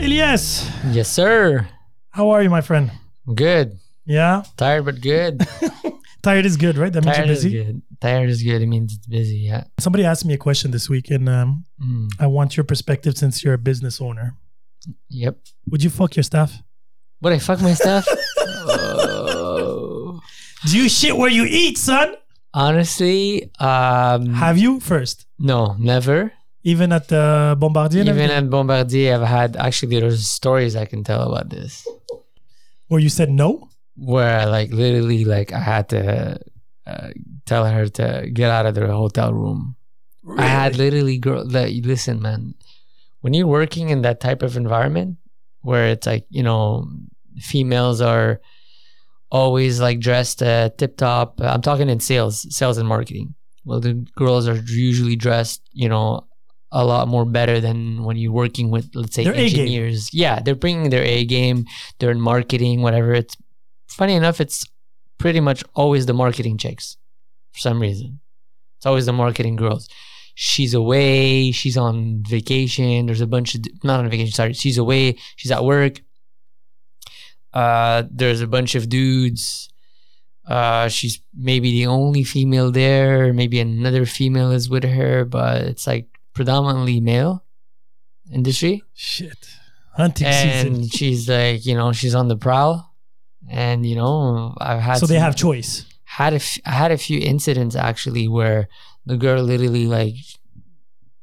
Elias! Yes, sir. How are you, my friend? Good. Yeah? Tired, but good. Tired is good, right? That means you're busy. Tired is good. It means it's busy, yeah. Somebody asked me a question this week, and I want your perspective since you're a business owner. Yep. Would you fuck your staff? Would I fuck my staff? Oh. Do you shit where you eat, son? Honestly, have you first? No, never. Even at Bombardier? Even at Bombardier, I've had... Actually, there's stories I can tell about this. Where you said no? Where, like, literally, like, I had to tell her to get out of the hotel room. Really? I had literally... listen, man. When you're working in that type of environment, where it's like, you know, females are always, like, dressed tip-top. I'm talking in sales and marketing. Well, the girls are usually dressed, you know, a lot more better than when you're working with, let's say, engineers. Yeah, they're bringing their A game. They're in marketing, whatever. It's funny enough, it's pretty much always the marketing chicks for some reason. It's always the marketing girls. She's away. She's on vacation. There's a bunch of... Not on vacation, sorry. She's away. She's at work. There's a bunch of dudes. She's maybe the only female there. Maybe another female is with her, but it's like predominantly male industry. Shit. Hunting season. And she's like, you know, she's on the prowl. And, you know, I've had... So they have choice. I had a few incidents, actually, where the girl literally, like,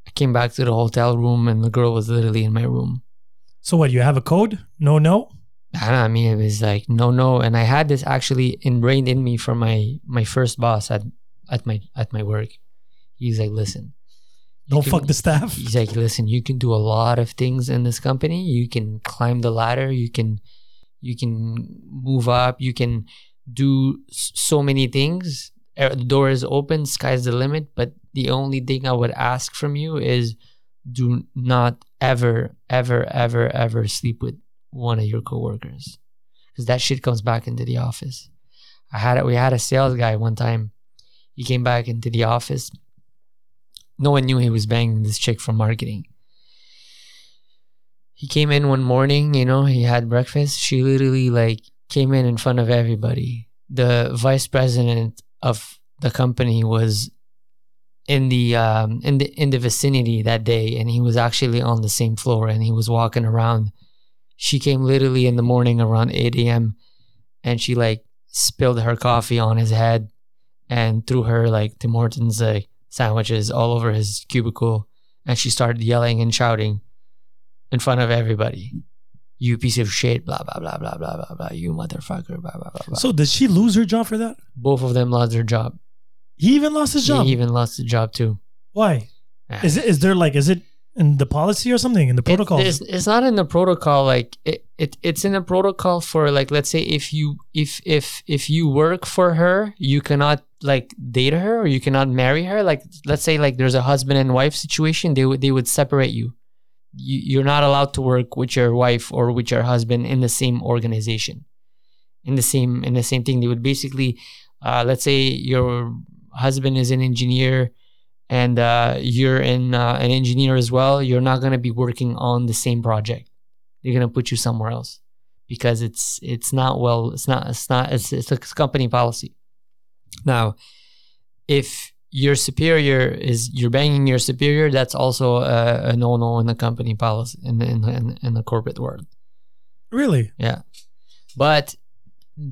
I came back to the hotel room and the girl was literally in my room. So what, you have a code? No? I don't know, I mean, it was like, no. And I had this actually ingrained in me from my first boss at my work. He's like, listen... Don't fuck the staff. He's like, listen, you can do a lot of things in this company. You can climb the ladder. You can move up. You can do so many things. The door is open. Sky's the limit. But the only thing I would ask from you is do not ever, ever, ever, ever sleep with one of your coworkers. Because that shit comes back into the office. We had a sales guy one time. He came back into the office. No one knew he was banging this chick from marketing. He came in one morning, you know, he had breakfast. She literally, like, came in front of everybody. The vice president of the company was in the vicinity that day, and he was actually on the same floor, and he was walking around. She came literally in the morning around 8 a.m. and she, like, spilled her coffee on his head and threw her, like, Tim Hortons, like, sandwiches all over his cubicle, and she started yelling and shouting in front of everybody, "You piece of shit, blah blah blah blah blah blah blah, you motherfucker, blah blah blah." So did she lose her job for that? Both of them lost their job. He even lost his job. He even lost his job too. Why? Is it in the policy or something, in the protocol? It's not in the protocol. Like it's in the protocol for, like, let's say if you work for her, you cannot, like, date her or you cannot marry her. Like, let's say, like, there's a husband and wife situation, they would separate you. You're not allowed to work with your wife or with your husband in the same organization, in the same thing. They would basically, let's say your husband is an engineer and you're an engineer as well. You're not going to be working on the same project. They're going to put you somewhere else because it's a company policy. Now, if your superior you're banging your superior, that's also a no-no in the company policy in the corporate world. Really? Yeah. But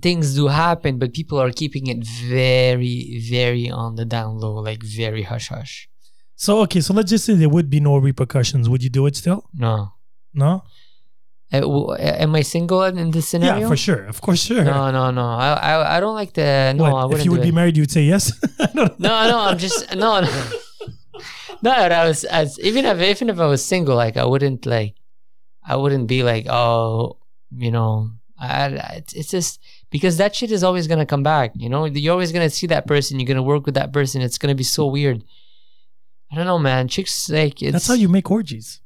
things do happen, but people are keeping it very, very on the down low, like very hush-hush. So, okay, so let's just say there would be no repercussions. Would you do it still? No. No? Am I single in this scenario? Yeah, for sure. Of course, sure. No. I don't like the... No, what? I wouldn't. If you would be married, you would say yes? No, I'm just... No. No, even if I was single, like, I wouldn't be like, oh, you know, it's just... Because that shit is always going to come back, you know? You're always going to see that person. You're going to work with that person. It's going to be so weird. I don't know, man. Chicks, like... That's how you make orgies.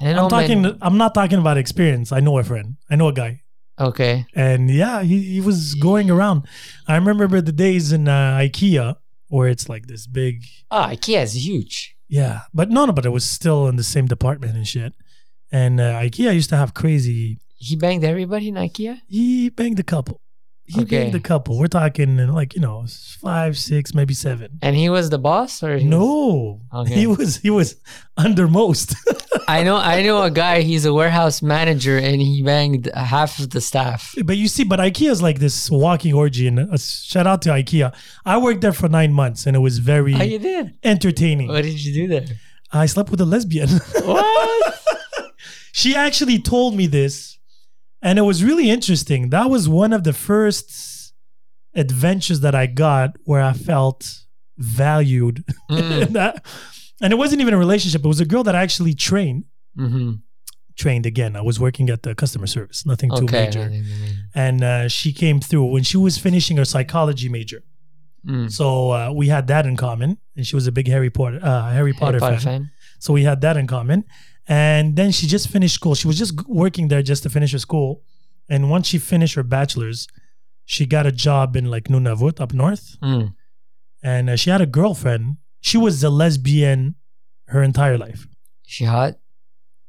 I'm not talking about experience. I know a guy. Okay. And yeah, he was going around. I remember the days in Ikea where it's like this big. Ah, Ikea is huge. Yeah, but no, but it was still in the same department and shit. And Ikea used to have crazy. He banged everybody in Ikea? He banged a couple. We're talking like, you know, 5, 6, maybe 7. And he was the boss, or he was undermost. I know a guy. He's a warehouse manager, and he banged half of the staff. But you see, IKEA is like this walking orgy. And shout out to IKEA. I worked there for 9 months, and it was very entertaining. What did you do there? I slept with a lesbian. What? She actually told me this. And it was really interesting. That was one of the first adventures that I got where I felt valued. And it wasn't even a relationship. It was a girl that I actually trained. Mm-hmm. Trained again. I was working at the customer service. Nothing too major. And she came through when she was finishing her psychology major. Mm. So we had that in common. And she was a big Harry Potter fan. So we had that in common. And then she just finished school. She was just working there just to finish her school. And once she finished her bachelor's, she got a job in like Nunavut up north. Mm. And she had a girlfriend. She was a lesbian her entire life. She hot?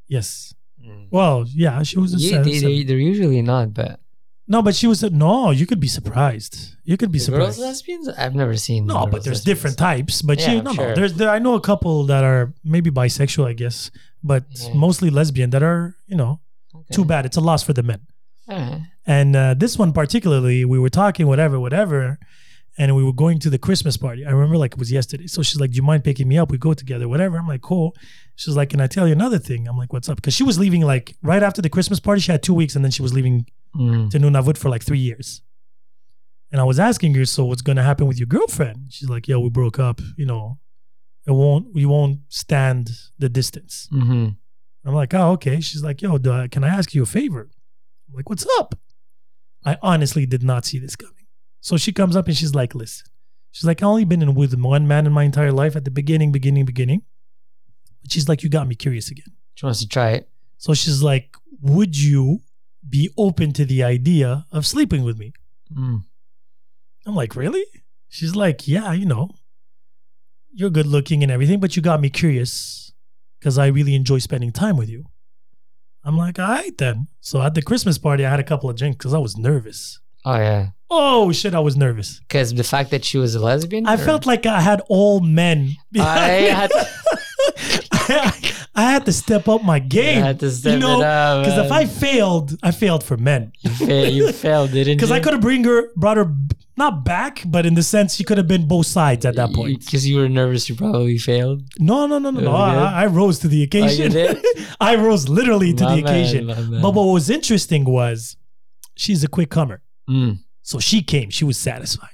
Yes. Mm. Well, yeah, she was a... They're usually not, but... No, but she was... you could be surprised. You could be surprised. Girls lesbians? I've never seen... No, but there's lesbians. Different types. But yeah, sure. I know a couple that are maybe bisexual, I guess. But mostly lesbian that are, too bad. It's a loss for the men. Uh-huh. And this one particularly, we were talking whatever. And we were going to the Christmas party. I remember like it was yesterday. So she's like, do you mind picking me up? We go together, whatever. I'm like, cool. She's like, can I tell you another thing? I'm like, what's up? Because she was leaving like right after the Christmas party. She had 2 weeks and then she was leaving to Nunavut for like 3 years. And I was asking her, so what's going to happen with your girlfriend? She's like, yeah, we broke up, we won't stand the distance. Mm-hmm. I'm like, oh, okay. She's like, yo, can I ask you a favor? I'm like, what's up? I honestly did not see this coming. So she comes up and she's like, listen. She's like, I've only been with one man in my entire life at the beginning. But she's like, you got me curious again. She wants to try it. So she's like, would you be open to the idea of sleeping with me? Mm. I'm like, really? She's like, yeah, you're good looking and everything, but you got me curious because I really enjoy spending time with you. I'm like, all right then. So at the Christmas party, I had a couple of drinks because I was nervous. Oh, yeah. Oh, shit, I was nervous. Because the fact that she was a lesbian? I felt like I had all men. I had to step up my game. I had to step it up. Because if I failed for men. You failed, didn't you? Because I could have brought her not back, but in the sense she could have been both sides at that point. Because you were nervous, you probably failed. No. I rose to the occasion. Oh, you did? I rose literally to the occasion. But what was interesting was she's a quick comer. Mm. So she came. She was satisfied.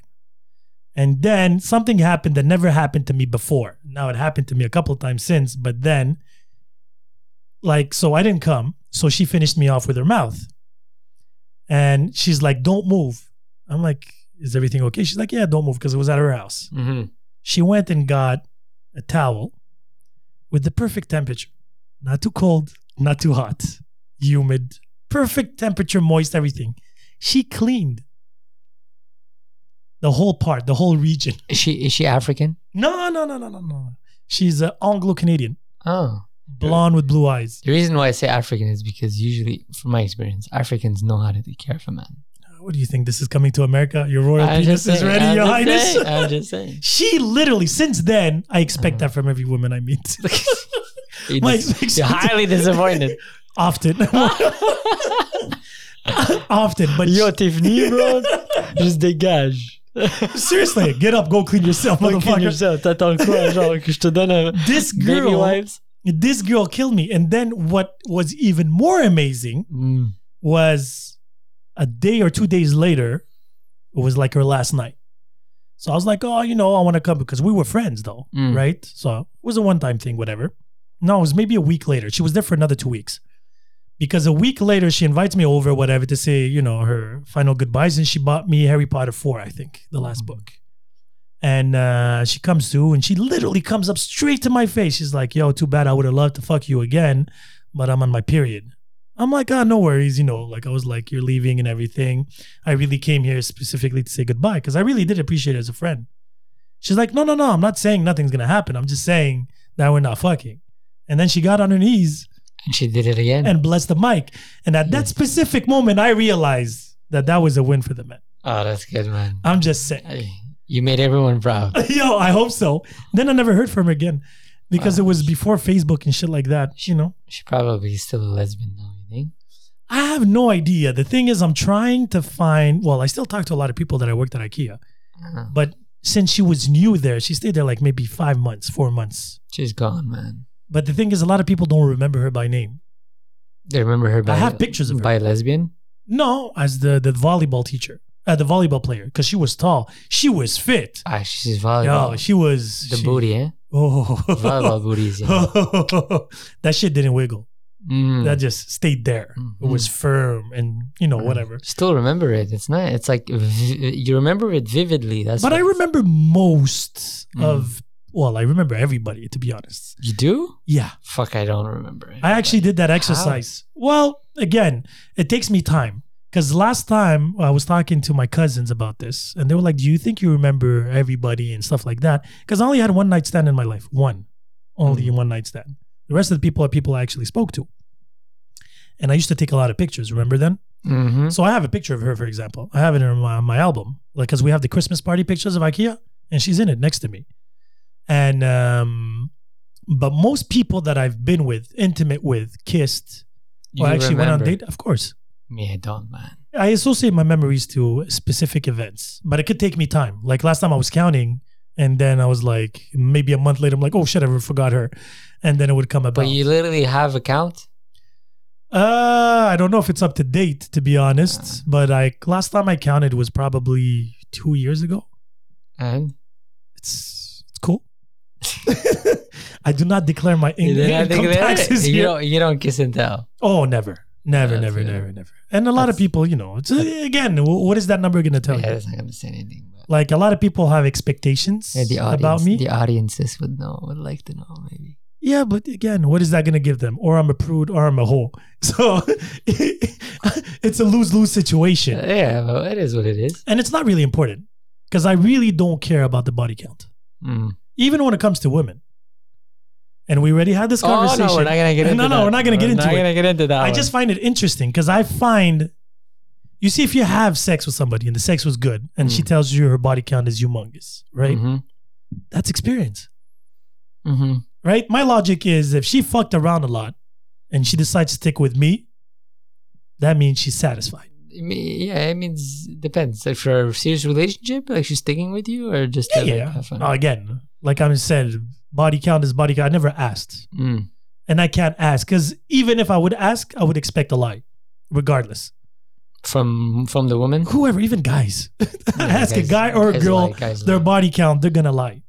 And then something happened that never happened to me before. Now it happened to me a couple of times since, but then... so I didn't come. So she finished me off with her mouth. And she's like, don't move. I'm like, is everything okay? She's like, yeah, don't move, because it was at her house. Mm-hmm. She went and got a towel with the perfect temperature. Not too cold, not too hot, humid, perfect temperature, moist, everything. She cleaned the whole part, the whole region. Is she African? No. She's Anglo-Canadian. Oh. Blonde with blue eyes. The reason why I say African is because usually, from my experience, Africans know how to take care of a man. What do you think? This is coming to America? Your royal penis is ready, Your Highness? I'm just saying. She literally, since then, I expect that from every woman I meet. You're highly disappointed. Often. But yo, Tiffany, bro, just dégage. Seriously, get up, go clean yourself, motherfucker. T'attends quoi, genre, que je te donne un baby wipes? This girl killed me. And then what was even more amazing was a day or 2 days later, it was like her last night. So I was like, I want to come, because we were friends though, right? So it was a one-time thing, whatever. No, it was maybe a week later. She was there for another 2 weeks. Because a week later, she invites me over, whatever, to say, her final goodbyes. And she bought me Harry Potter 4, I think, the last book. And she comes through and she literally comes up straight to my face. She's like, yo, too bad. I would have loved to fuck you again, but I'm on my period. I'm like, ah, no worries, you know, like I was like, you're leaving and everything. I really came here specifically to say goodbye because I really did appreciate it as a friend. She's like, no, I'm not saying nothing's going to happen. I'm just saying that we're not fucking. And then she got on her knees. And she did it again. And blessed the mic. And at that specific moment, I realized that that was a win for the men. Oh, that's good, man. I'm just saying. You made everyone proud. Yo, I hope so. Then I never heard from her again. Because it was before Facebook and shit like that, you know. She probably is still a lesbian now, you think? I have no idea. The thing is, I'm trying to find... Well, I still talk to a lot of people that I worked at Ikea. Uh-huh. But since she was new there, she stayed there like maybe 5 months, 4 months. She's gone, man. But the thing is, a lot of people don't remember her by name. They remember her by... I have pictures of her. By lesbian? No, as the volleyball teacher. The volleyball player. Because she was tall. She was fit. Ah, she's volleyball. Yo, she was... The booty, eh? Oh, volleyball booties, yeah. That shit didn't wiggle. That just stayed there. It was firm and, you know, whatever. Still remember it. It's not. It's like you remember it vividly. That's. But I remember most of. Well, I remember everybody, to be honest. You do? Yeah. Fuck, I don't remember anybody. I actually did that exercise. How? Well, again, it takes me time because last time I was talking to my cousins about this, and they were like, "Do you think you remember everybody and stuff like that?" Because I only had one night stand in my life. One night stand. The rest of the people are people I actually spoke to. And I used to take a lot of pictures, remember then? Mm-hmm. So I have a picture of her, for example. I have it in my album. Like, because we have the Christmas party pictures of IKEA, and she's in it next to me. And, but most people that I've been with, intimate with, kissed, or actually went on date, of course. Me, I don't, man. I associate my memories to specific events, but it could take me time. Like, last time I was counting... And then I was like, maybe a month later, I'm like, oh shit, I forgot her. And then it would come about. But you literally have a count? I don't know if it's up to date, to be honest. But last time I counted was probably 2 years ago. And? It's cool. I do not declare my income taxes here. You don't kiss and tell? Oh, never. Never. And a lot of people, you know, it's, again, what is that number going to tell you? It's not going to say anything. Like, a lot of people have expectations about me. The audiences would like to know, maybe. Yeah, but again, what is that going to give them? Or I'm a prude, or I'm a hoe. So it's a lose-lose situation. Yeah, well, it is what it is. And it's not really important because I really don't care about the body count, even when it comes to women. And we already had this conversation. Oh, no, we're not going to get into that. No, we're not going to get into it. We're not going to get into that. I just find it interesting because I find... You see, if you have sex with somebody and the sex was good and she tells you her body count is humongous, right? Mm-hmm. That's experience, right? My logic is if she fucked around a lot and she decides to stick with me, that means she's satisfied. Yeah, it means it depends. Like, for a serious relationship, like she's sticking with you or just have fun? Again, like I said, body count is body count. I never asked. And I can't ask because even if I would ask, I would expect a lie regardless. From the woman? Whoever, even guys. Ask a guy or a girl their body count, they're going to lie.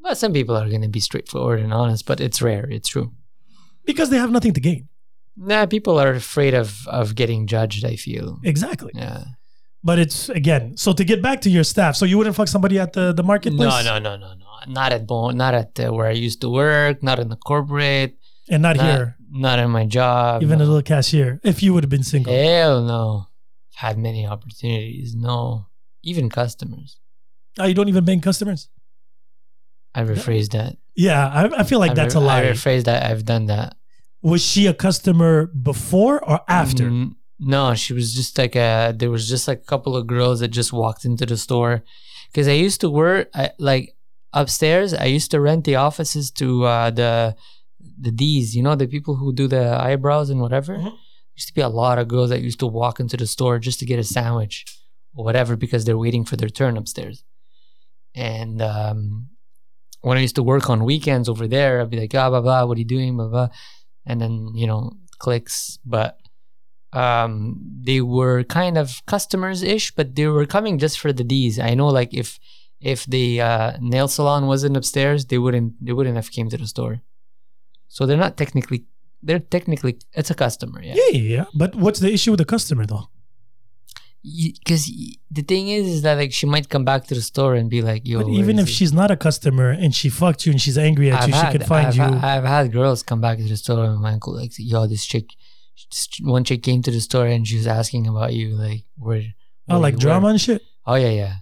Well, some people are going to be straightforward and honest, but it's rare. It's true. Because they have nothing to gain. Nah, people are afraid of getting judged, I feel. Exactly. Yeah. But it's, again, so to get back to your staff, so you wouldn't fuck somebody at the marketplace? No. Not at where I used to work, not in the corporate. And not here. Not in my job. Even a little cashier, if you would have been single. Hell no. Had many opportunities. No. Even customers. Oh, you don't even bang customers? I rephrased that. Yeah, I feel like that's a lie. I rephrased that. I've done that. Was she a customer before or after? No, she was just like there was just like a couple of girls that just walked into the store. Because I used to work upstairs. I used to rent the offices to the D's, you know, the people who do the eyebrows and whatever. Used to be a lot of girls that used to walk into the store just to get a sandwich or whatever because they're waiting for their turn upstairs. And when I used to work on weekends over there, I'd be like, blah, blah, what are you doing, blah, blah. And then, you know, clicks. But they were kind of customers-ish, but they were coming just for the D's. I know, like, if the nail salon wasn't upstairs, they wouldn't have came to the store. So they're not technically... it's a customer, yeah. Yeah. But what's the issue with the customer, though? Because the thing is that like she might come back to the store and be like, yo. But even if she's not a customer and she fucked you and she's angry at you, she could find you. I've had girls come back to the store and my uncle like, yo, this chick, one chick came to the store and she was asking about you, like where like drama and shit. Oh yeah.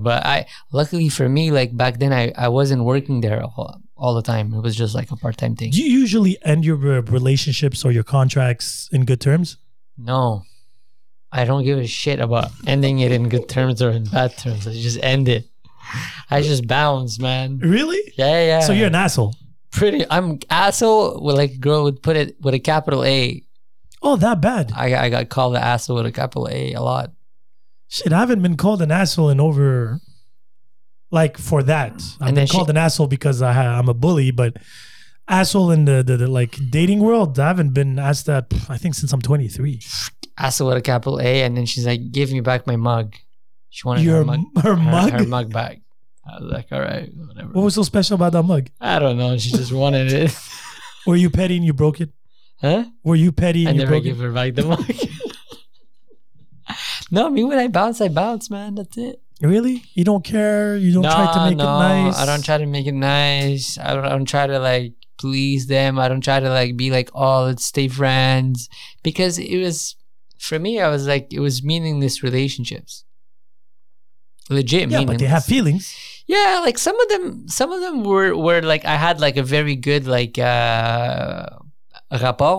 But I, luckily for me, like back then I wasn't working there all the time. It was just like a part-time thing. Do you usually end your relationships or your contracts in good terms? No, I don't give a shit about ending it in good terms or in bad terms. I just end it. I just bounce, man. Really? Yeah. So you're an asshole. I'm asshole with, like, girl would put it with a capital A. Oh, that bad. I got called an asshole with a capital A a lot. Shit, I haven't been called an asshole in over, like, for that. I've been called an asshole because I'm a bully, but asshole in the like dating world, I haven't been asked that, I think, since I'm 23. Asshole with a capital A, and then she's like, give me back my mug. She wanted her mug? Her mug back. I was like, all right, whatever. What was so special about that mug? I don't know. She just wanted it. Were you petty and you broke it? Huh? Were you petty and you broke it? I never gave her back the mug. No, I mean, when I bounce, man. That's it. Really? You don't care? You don't try to make it nice? I don't try to make it nice. I don't try to, like, please them. I don't try to, like, be like, oh, let's stay friends. Because it was, for me, I was like, it was meaningless relationships. Legit, yeah, but they have feelings. Yeah, like some of them were like I had like a very good like rapport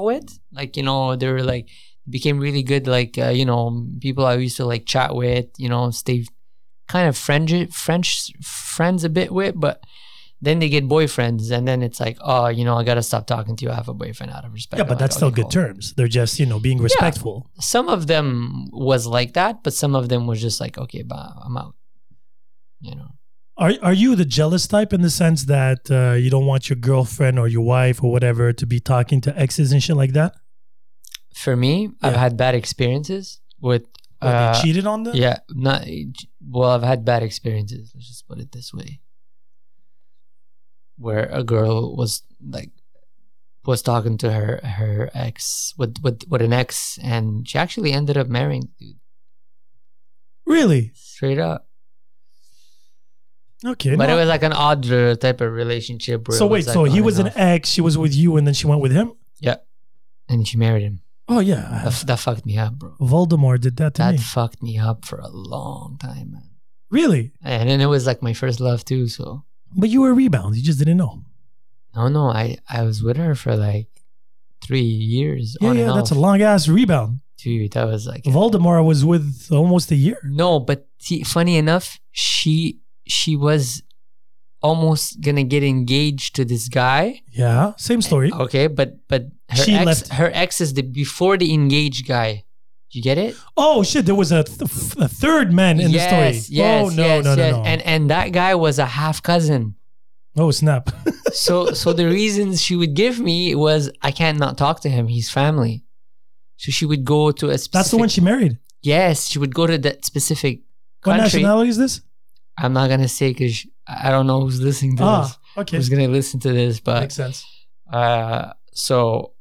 with, like, you know, they were like became really good, like you know, people I used to like chat with, you know, stay kind of friends a bit with, but then they get boyfriends and then it's like, oh, you know, I gotta stop talking to you. I have a boyfriend out of respect. Yeah, but that's still good terms. They're just, you know, being respectful. Yeah. Some of them was like that, but some of them was just like, okay, bah, I'm out. You know. Are you the jealous type in the sense that you don't want your girlfriend or your wife or whatever to be talking to exes and shit like that? For me, yeah. I've had bad experiences with. They cheated on them? Yeah, I've had bad experiences. Let's just put it this way. Where a girl was talking to her ex with an ex, and she actually ended up marrying the dude. Really? Straight up. Okay. But it was like an odd type of relationship. Where he was an ex, she was with you, and then she went with him? Yeah. And she married him. Oh, yeah. That fucked me up, bro. Voldemort did that to me. That fucked me up for a long time, man. Really? And then it was like my first love too, so. But you were rebound. You just didn't know. No. I was with her for like 3 years. Yeah, that's a long ass rebound. Dude, that was like Voldemort was with almost a year. No, but funny enough, she was almost gonna get engaged to this guy. Yeah, same story. Okay, but her ex is before the engaged guy. You get it? Oh shit! There was a third man in the story. No. And that guy was a half cousin. Oh snap! So the reasons she would give me was I can't not talk to him. He's family. So she would go to a specific. That's the one she married. Yes, she would go to that specific country. What nationality is this? I'm not gonna say because I don't know who's listening to this. Okay. Who's gonna listen to this? But makes sense. So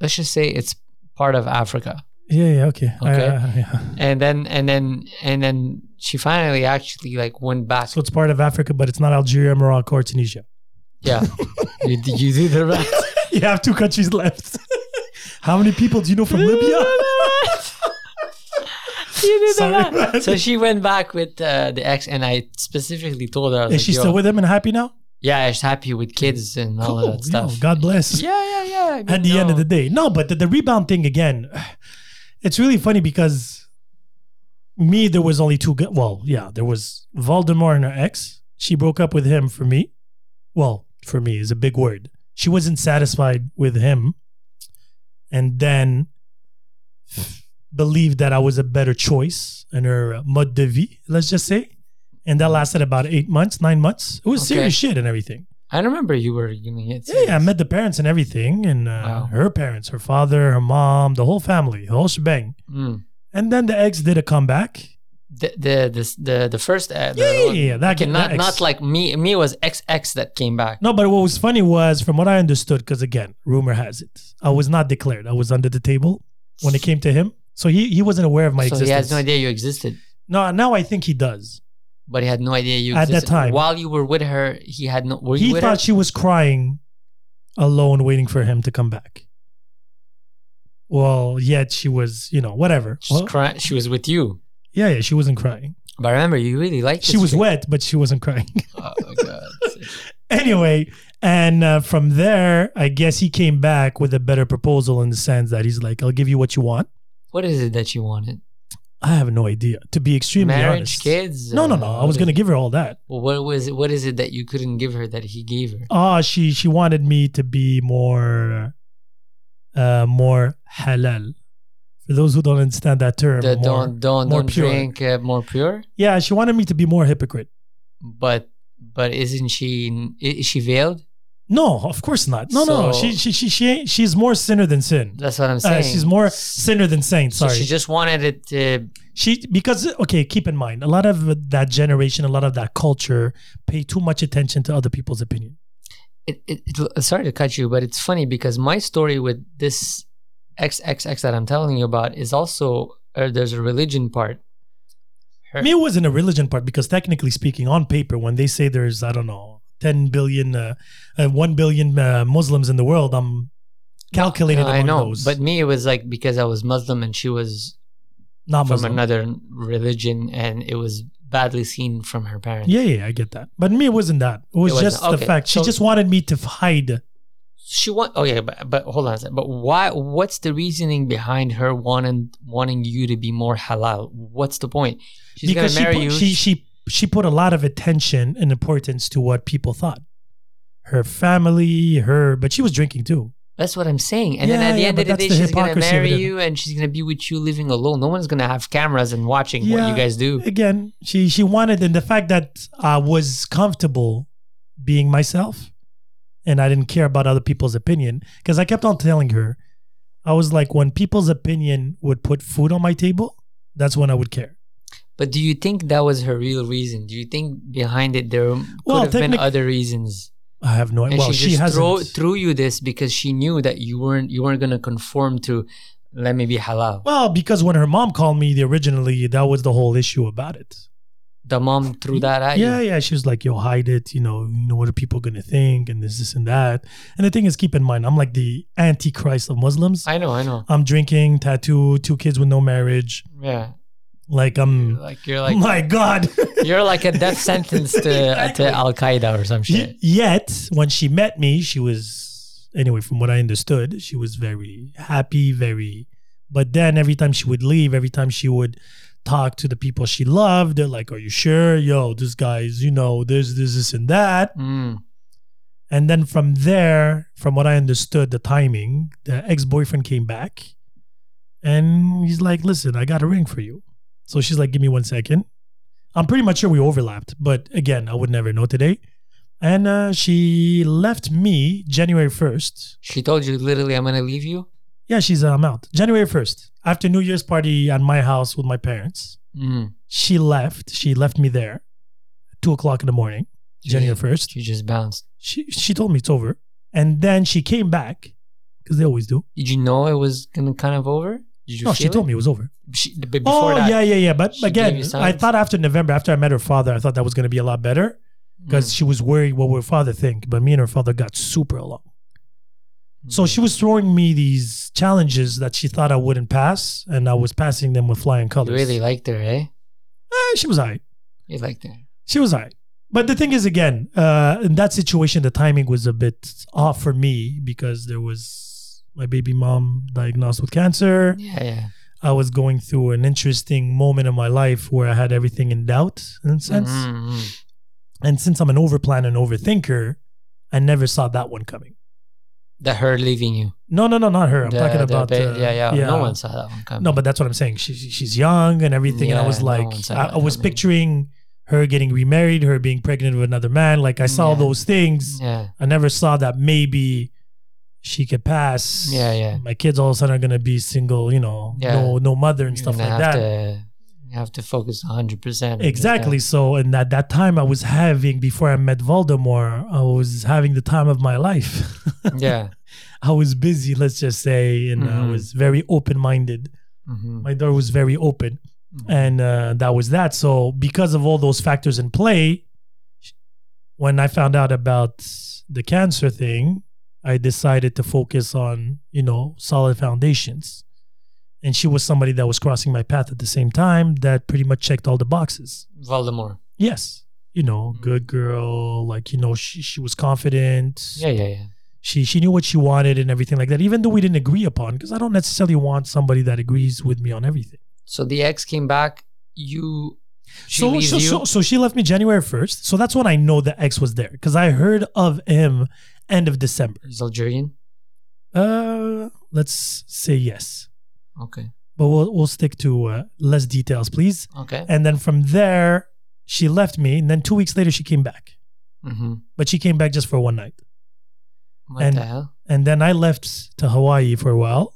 let's just say it's. Part of Africa. Yeah, okay. Okay. Yeah. And then she finally actually like went back. So it's part of Africa, but it's not Algeria, Morocco, or Tunisia. Yeah. you do the right. You have two countries left. How many people do you know from Libya? Sorry, so she went back with the ex, and I specifically told her. Is she still with him and happy now? Yeah, she's happy with kids and all of that stuff. God bless. Yeah. I mean, at the end of the day. No, but the rebound thing, again, it's really funny because me, there was only two. There was Voldemort and her ex. She broke up with him for me. Well, for me is a big word. She wasn't satisfied with him and then believed that I was a better choice in her mode de vie, let's just say. And that lasted about 9 months. It was serious shit and everything. I remember you were giving it. Yeah, I met the parents and everything. And her parents, her father, her mom, the whole family, the whole shebang. Mm. And then the ex did a comeback. The first ex. Yeah. Not like me. Me was ex that came back. No, but what was funny was, from what I understood, because again, rumor has it, I was not declared. I was under the table when it came to him. So he wasn't aware of my existence. So he has no idea you existed. No, now I think he does. But he had no idea you existed. At that time. While you were with her, he had no... Were you with her? She was crying alone, waiting for him to come back. Well, yet she was, you know, whatever. She's crying. She was with you. Yeah, yeah. She wasn't crying. But I remember you really liked it. She was wet, but she wasn't crying. Oh, my God. Anyway, and from there, I guess he came back with a better proposal in the sense that he's like, I'll give you what you want. What is it that you wanted? I have no idea. To be extremely honest. Marriage, kids? No. I was going to give her all that. Well, what is it that you couldn't give her that he gave her? Oh, she wanted me to be more halal. For those who don't understand that term, more pure. Yeah, she wanted me to be more hypocrite. But is she veiled? No, of course not. No. She's more sinner than sin. That's what I'm saying. She's more sinner than saint. Sorry. So she just wanted it to. Keep in mind, a lot of that generation, a lot of that culture, pay too much attention to other people's opinion. Sorry to cut you, but it's funny because my story with this XXX that I'm telling you about is also there's a religion part. It wasn't a religion part because technically speaking, on paper, when they say there's 1 billion Muslims in the world, I'm calculated among those. But me, it was like because I was Muslim and she was not Muslim. From another religion, and it was badly seen from her parents. Yeah, I get that. But me, it wasn't that. It was just the fact. She just wanted me to hide. But hold on a second. But why? What's the reasoning behind her wanting you to be more halal? What's the point? She's going to marry you. She put a lot of attention and importance to what people thought. Her family, but she was drinking too. That's what I'm saying. And then at the end of the day, she's going to marry you and she's going to be with you living alone. No one's going to have cameras and watching what you guys do. Again, she wanted, and the fact that I was comfortable being myself. And I didn't care about other people's opinion because I kept on telling her, I was like, when people's opinion would put food on my table, that's when I would care. But do you think that was her real reason? Do you think behind it there could have been other reasons? I have no idea. Well, she just threw you this because she knew that you weren't going to conform to let me be halal. Well, because when her mom called me originally, that was the whole issue about it. The mom threw that at you. Yeah. She was like, yo, hide it. You know, what are people going to think? And this and that. And the thing is, keep in mind, I'm like the antichrist of Muslims. I know. I'm drinking, tattoo, 2 kids with no marriage. Yeah. Like I'm like, you're like, my God. You're like a death sentence to Al-Qaeda or some shit. Yet, when she met me, she was, anyway, from what I understood, she was very happy, very, but then every time she would leave, every time she would talk to the people she loved, they're like, are you sure? Yo, this guy's, you know, there's this and that. Mm. And then from there, from what I understood, the timing, the ex-boyfriend came back and he's like, listen, I got a ring for you. So she's like, give me 1 second. I'm pretty much sure we overlapped, but again, I would never know today. And she left me January 1st. She told you literally, I'm going to leave you? Yeah, she's I'm out. January 1st. After New Year's party at my house with my parents, She left. She left me there, 2:00 in the morning, January 1st. She just bounced. She told me it's over. And then she came back, because they always do. Did you know it was kind of over? Did you she told me it was over. But again, I thought after November, after I met her father, I thought that was going to be a lot better, because she was worried what would her father think. But me and her father got super along. So she was throwing me these challenges that she thought I wouldn't pass, and I was passing them with flying colors. You really liked her, eh? She was all right. You liked her. She was all right. But the thing is, again, in that situation, the timing was a bit off for me because there was my baby mom diagnosed with cancer. Yeah. I was going through an interesting moment in my life where I had everything in doubt, in a sense. Mm-hmm. And since I'm an overplanner and overthinker, I never saw that one coming. That her leaving you? No, not her. I'm talking about... No one saw that one coming. No, but that's what I'm saying. She's young and everything. Yeah, and I was like... I was picturing her getting remarried, her being pregnant with another man. Like, I saw those things. Yeah. I never saw that maybe she could pass. Yeah. My kids all of a sudden are going to be single, no mother and stuff like that. You have to focus 100%. Exactly. So, and at that time I was having, before I met Voldemort, I was having the time of my life. Yeah. I was busy, let's just say, and I was very open-minded. Mm-hmm. My door was very open. Mm-hmm. And that was that. So because of all those factors in play, when I found out about the cancer thing, I decided to focus on, you know, solid foundations. And she was somebody that was crossing my path at the same time that pretty much checked all the boxes. Voldemort. Yes. You know, good girl. Like, you know, she was confident. Yeah. She knew what she wanted and everything like that, even though we didn't agree upon, because I don't necessarily want somebody that agrees with me on everything. So the ex came back. So she left me January 1st. So that's when I know the ex was there, because I heard of him end of December. He's Algerian? Let's say yes. Okay. But we'll stick to less details, please. Okay. And then from there, she left me. And then 2 weeks later, she came back. Mm-hmm. But she came back just for one night. What the hell? And then I left to Hawaii for a while.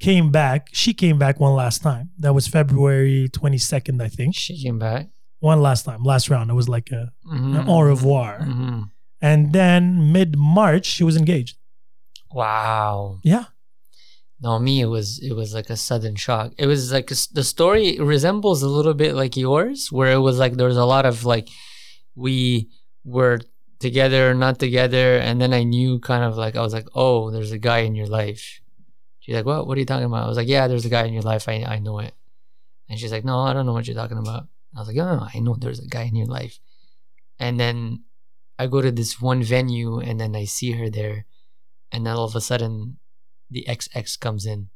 Came back. She came back one last time. That was February 22nd, I think. She came back. One last time. Last round. It was like an au revoir. Mm-hmm. And then mid-March, she was engaged. Wow. Yeah. No, me, it was like a sudden shock. It was like the story resembles a little bit like yours, where it was like there was a lot of like we were together, not together. And then I knew kind of like, I was like, oh, there's a guy in your life. She's like, what are you talking about? I was like, yeah, there's a guy in your life. I know it. And she's like, no, I don't know what you're talking about. I was like, no, I know there's a guy in your life. And then I go to this one venue and then I see her there. And then all of a sudden, the ex comes in.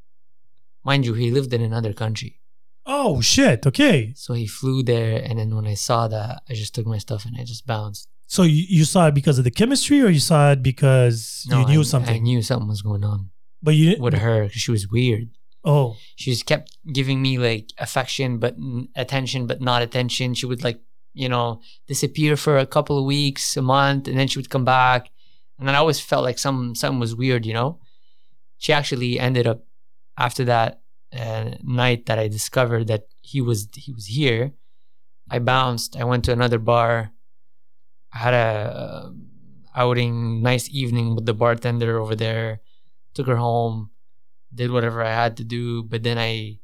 Mind you, he lived in another country. Oh, shit. Okay. So he flew there. And then when I saw that, I just took my stuff and I just bounced. So you saw it because of the chemistry, or you saw it because you knew something? I knew something was going on. But you didn't? With her, because she was weird. Oh. She just kept giving me like affection, but attention, but not attention. She would like, you know, disappear for a couple of weeks, a month, and then she would come back. And then I always felt like something was weird, you know? She actually ended up, after that night that I discovered that he was here, I bounced. I went to another bar. I had a outing, nice evening with the bartender over there. Took her home, did whatever I had to do. But then I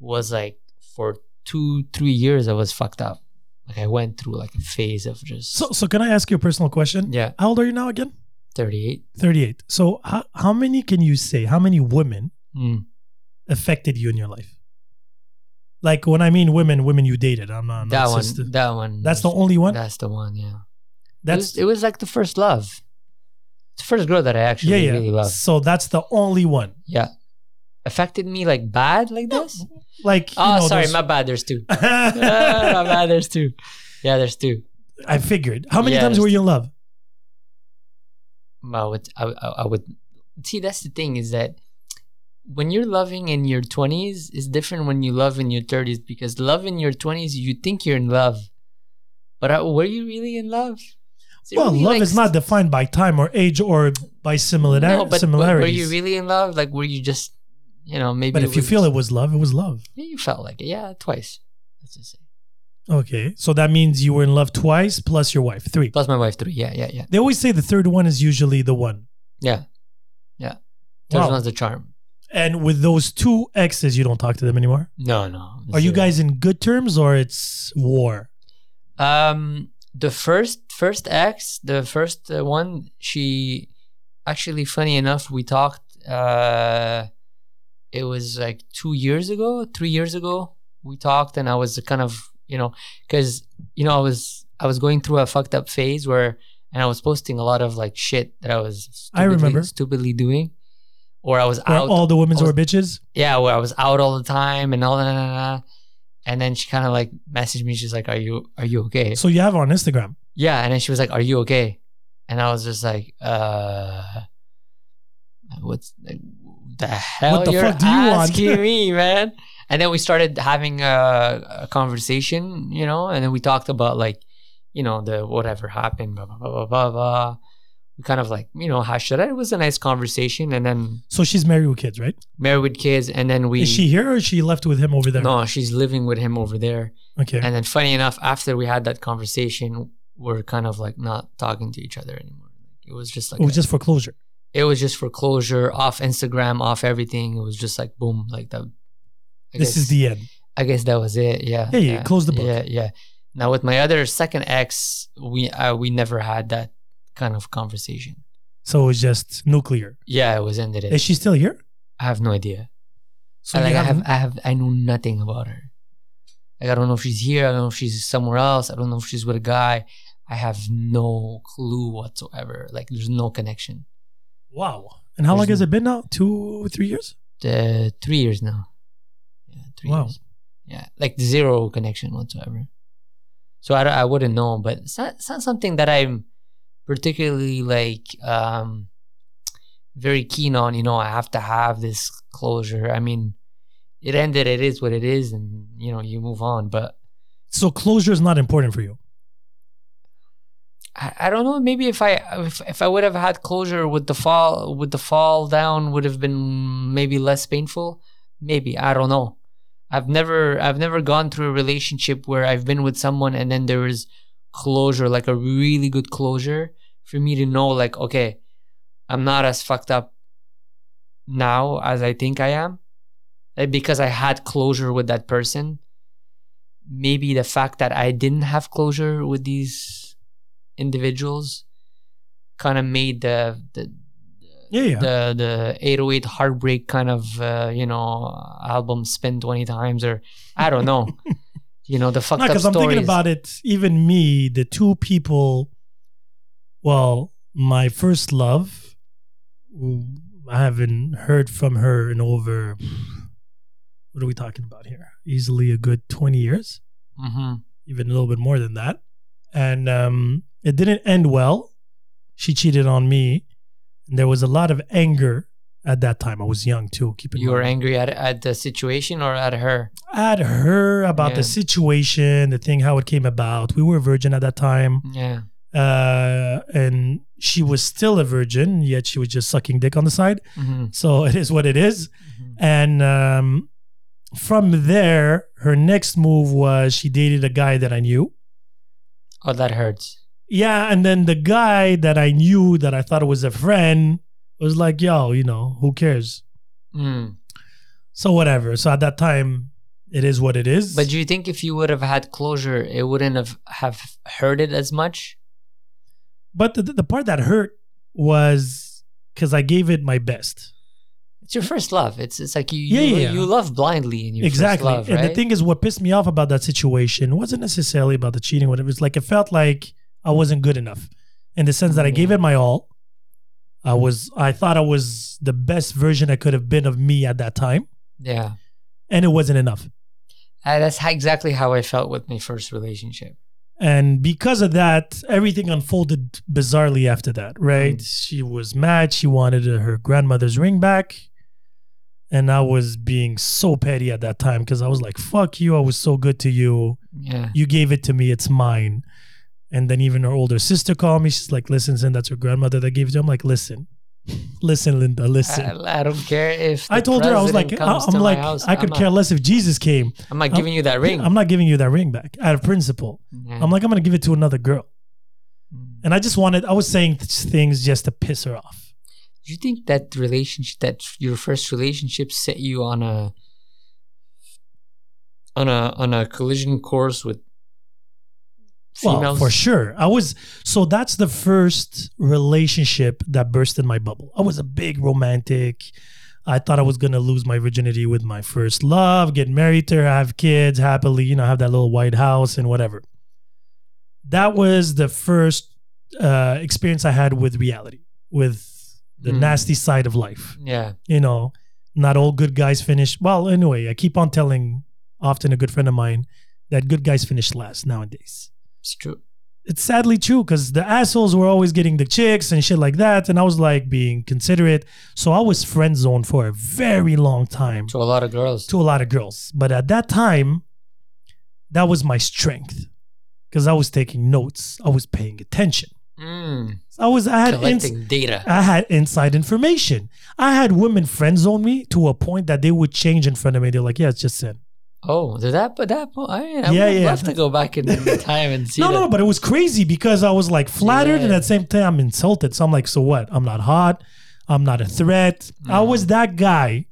was like, for 2-3 years, I was fucked up. Like I went through like a phase of just... So can I ask you a personal question? Yeah. How old are you now again? 38. So how many can you say, how many women affected you in your life? Like when I mean women you dated. I'm that one. Sister. That one. That's the only one? That's the one, yeah. It was like the first love. The first girl that I actually really loved. So that's the only one. Yeah. Affected me like bad like this? Like, my bad. There's two. My bad. There's two. Yeah, there's two. I figured. How many times were you in love? I would see, that's the thing is that when you're loving in your 20s is different when you love in your 30s, because love in your 20s, you think you're in love. But were you really in love? Well, really, love is not defined by time or age or by similarities. Were you really in love? Like, were you just, you know, maybe... But if you feel it was love, it was love. Yeah, you felt like it. Yeah, twice. Let's just say. Okay. So that means you were in love twice plus your wife, three. Plus my wife, three. Yeah. They always say the third one is usually the one. Yeah. Third one's the charm. And with those two exes, you don't talk to them anymore? No. Are you guys in good terms or it's war? The first ex, the first one, she actually, funny enough, we talked, it was like 3 years ago, we talked, and I was kind of, you know, because, you know, I was going through a fucked up phase where, and I was posting a lot of like shit that I was stupidly doing, or I was out. All the women were bitches? Yeah, where I was out all the time and all that. And then she kind of like messaged me. She's like, "Are you okay?" So you have her on Instagram. Yeah, and then she was like, "Are you okay?" And I was just like, "What's the hell? What the fuck do you want?" You're asking me, man. And then we started having a conversation, you know. And then we talked about like, you know, the whatever happened, blah blah blah blah blah. We kind of like, you know, hashed it out. It was a nice conversation, and then. So she's married with kids, right? Married with kids, and then we. Is she here or is she left with him over there? No, she's living with him over there. Okay. And then, funny enough, after we had that conversation, we're kind of like not talking to each other anymore. It was just like. It was just for closure. It was just for closure, off Instagram, off everything. It was just like boom, like that. This is the end. I guess that was it. Yeah. Yeah. Yeah. Close the book. Yeah. Now with my other second ex, we never had that kind of conversation. So it was just nuclear. Yeah, it was ended. Is she still here? I have no idea. So like I know nothing about her. Like I don't know if she's here. I don't know if she's somewhere else. I don't know if she's with a guy. I have no clue whatsoever. Like there's no connection. Wow. And how long has it been now? 2-3 years? 3 years now. Yeah, 3 years. Yeah, like zero connection whatsoever. So I wouldn't know, but it's not something that I'm particularly like very keen on. You know, I have to have this closure. I mean, it ended. It is what it is, and you know, you move on. But so closure is not important for you. I don't know. Maybe if I would have had closure, would the fall down would have been maybe less painful. Maybe I don't know. I've never gone through a relationship where I've been with someone and then there is closure, like a really good closure for me to know like, okay, I'm not as fucked up now as I think I am. Like, because I had closure with that person. Maybe the fact that I didn't have closure with these individuals kind of made the 808 heartbreak kind of album spin 20 times or I don't know. You know, the fucked up stories. I'm thinking about it, even me, the two people, well, my first love, I haven't heard from her in over, what are we talking about here? Easily a good 20 years, mm-hmm. Even a little bit more than that. And it didn't end well. She cheated on me. There was a lot of anger at that time. I was young too. You were angry at the situation or at her? At her about the situation, the thing, how it came about. We were a virgin at that time. Yeah. And she was still a virgin, yet she was just sucking dick on the side. Mm-hmm. So it is what it is. Mm-hmm. And from there, her next move was she dated a guy that I knew. Oh, that hurts. Yeah, and then the guy that I knew that I thought was a friend was like, yo, you know, who cares? Mm. So whatever. So at that time, it is what it is. But do you think if you would have had closure, it wouldn't have hurt it as much? But the part that hurt was because I gave it my best. It's your first love. It's like you love blindly in your first love, right? And the thing is, what pissed me off about that situation wasn't necessarily about the cheating, whatever. It's like it felt like I wasn't good enough in the sense that I gave it my all. I thought I was the best version I could have been of me at that time. Yeah. And it wasn't enough. That's exactly how I felt with my first relationship. And because of that, everything unfolded bizarrely after that, right? Mm. She was mad. She wanted her grandmother's ring back. And I was being so petty at that time because I was like, fuck you. I was so good to you. Yeah. You gave it to me. It's mine. And then even her older sister called me. She's like, listen, Zin, that's her grandmother that gave it to him. I'm like, listen, Linda, listen. I don't care if I told her, I was like, I could care less if Jesus came. I'm not giving you that ring. I'm not giving you that ring back out of principle. Mm-hmm. I'm like, I'm going to give it to another girl. Mm-hmm. And I was saying things just to piss her off. Do you think that relationship, that your first relationship set you on a collision course with females? Well, for sure. So that's the first relationship that burst in my bubble. I was a big romantic. I thought I was going to lose my virginity with my first love, get married to her, have kids happily, you know, have that little white house and whatever. That was the first experience I had with reality, with the nasty side of life. Yeah. You know, not all good guys finish. Well, anyway, I keep on telling often a good friend of mine that good guys finish last nowadays. It's true. It's sadly true because the assholes were always getting the chicks and shit like that. And I was like being considerate. So I was friend zoned for a very long time. To a lot of girls. But at that time, that was my strength because I was taking notes. I was paying attention. Mm. So I had collecting data. I had inside information. I had women friend zone me to a point that they would change in front of me. They're like, yeah, it's just sin. Oh, did that? But that point, I mean, I would love to go back in the time and see. No, but it was crazy because I was like flattered, and at the same time I'm insulted. So I'm like, so what? I'm not hot. I'm not a threat. Mm. I was that guy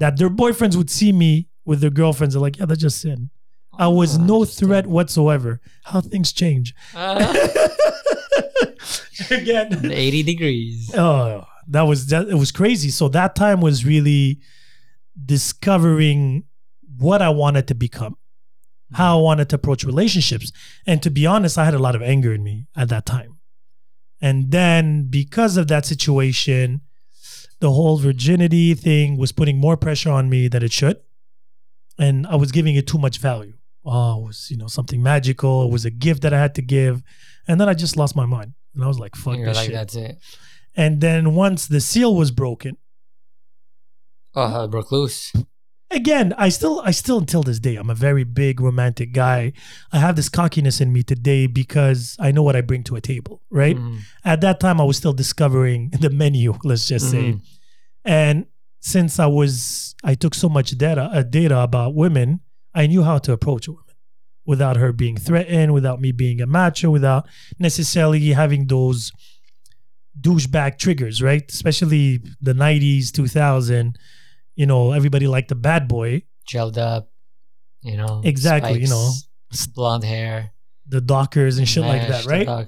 that their boyfriends would see me with their girlfriends. They're like, yeah, that's just sin. I was no threat whatsoever. How things change. Again. 80 degrees. Oh, that it was crazy. So that time was really discovering what I wanted to become, how I wanted to approach relationships. And to be honest, I had a lot of anger in me at that time. And then because of that situation, the whole virginity thing was putting more pressure on me than it should. And I was giving it too much value. Oh, it was, something magical. It was a gift that I had to give. And then I just lost my mind. And I was like, fuck this shit. That's it. And then once the seal was broken. I broke loose. Again, I still until this day, I'm a very big romantic guy. I have this cockiness in me today because I know what I bring to a table, right? Mm-hmm. At that time, I was still discovering the menu, let's just say. And since I took so much data about women, I knew how to approach a woman without her being threatened, without me being a macho, without necessarily having those douchebag triggers, right? Especially the 90s, 2000, everybody liked the bad boy. Gelled up, Exactly, spikes, blonde hair. The dockers and shit like that, right?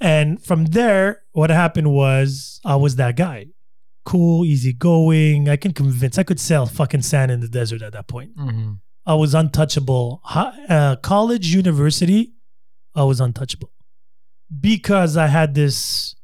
And from there, what happened was I was that guy. Cool, easygoing. I could sell fucking sand in the desert at that point. Mm-hmm. I was untouchable. College, university, I was untouchable because I had this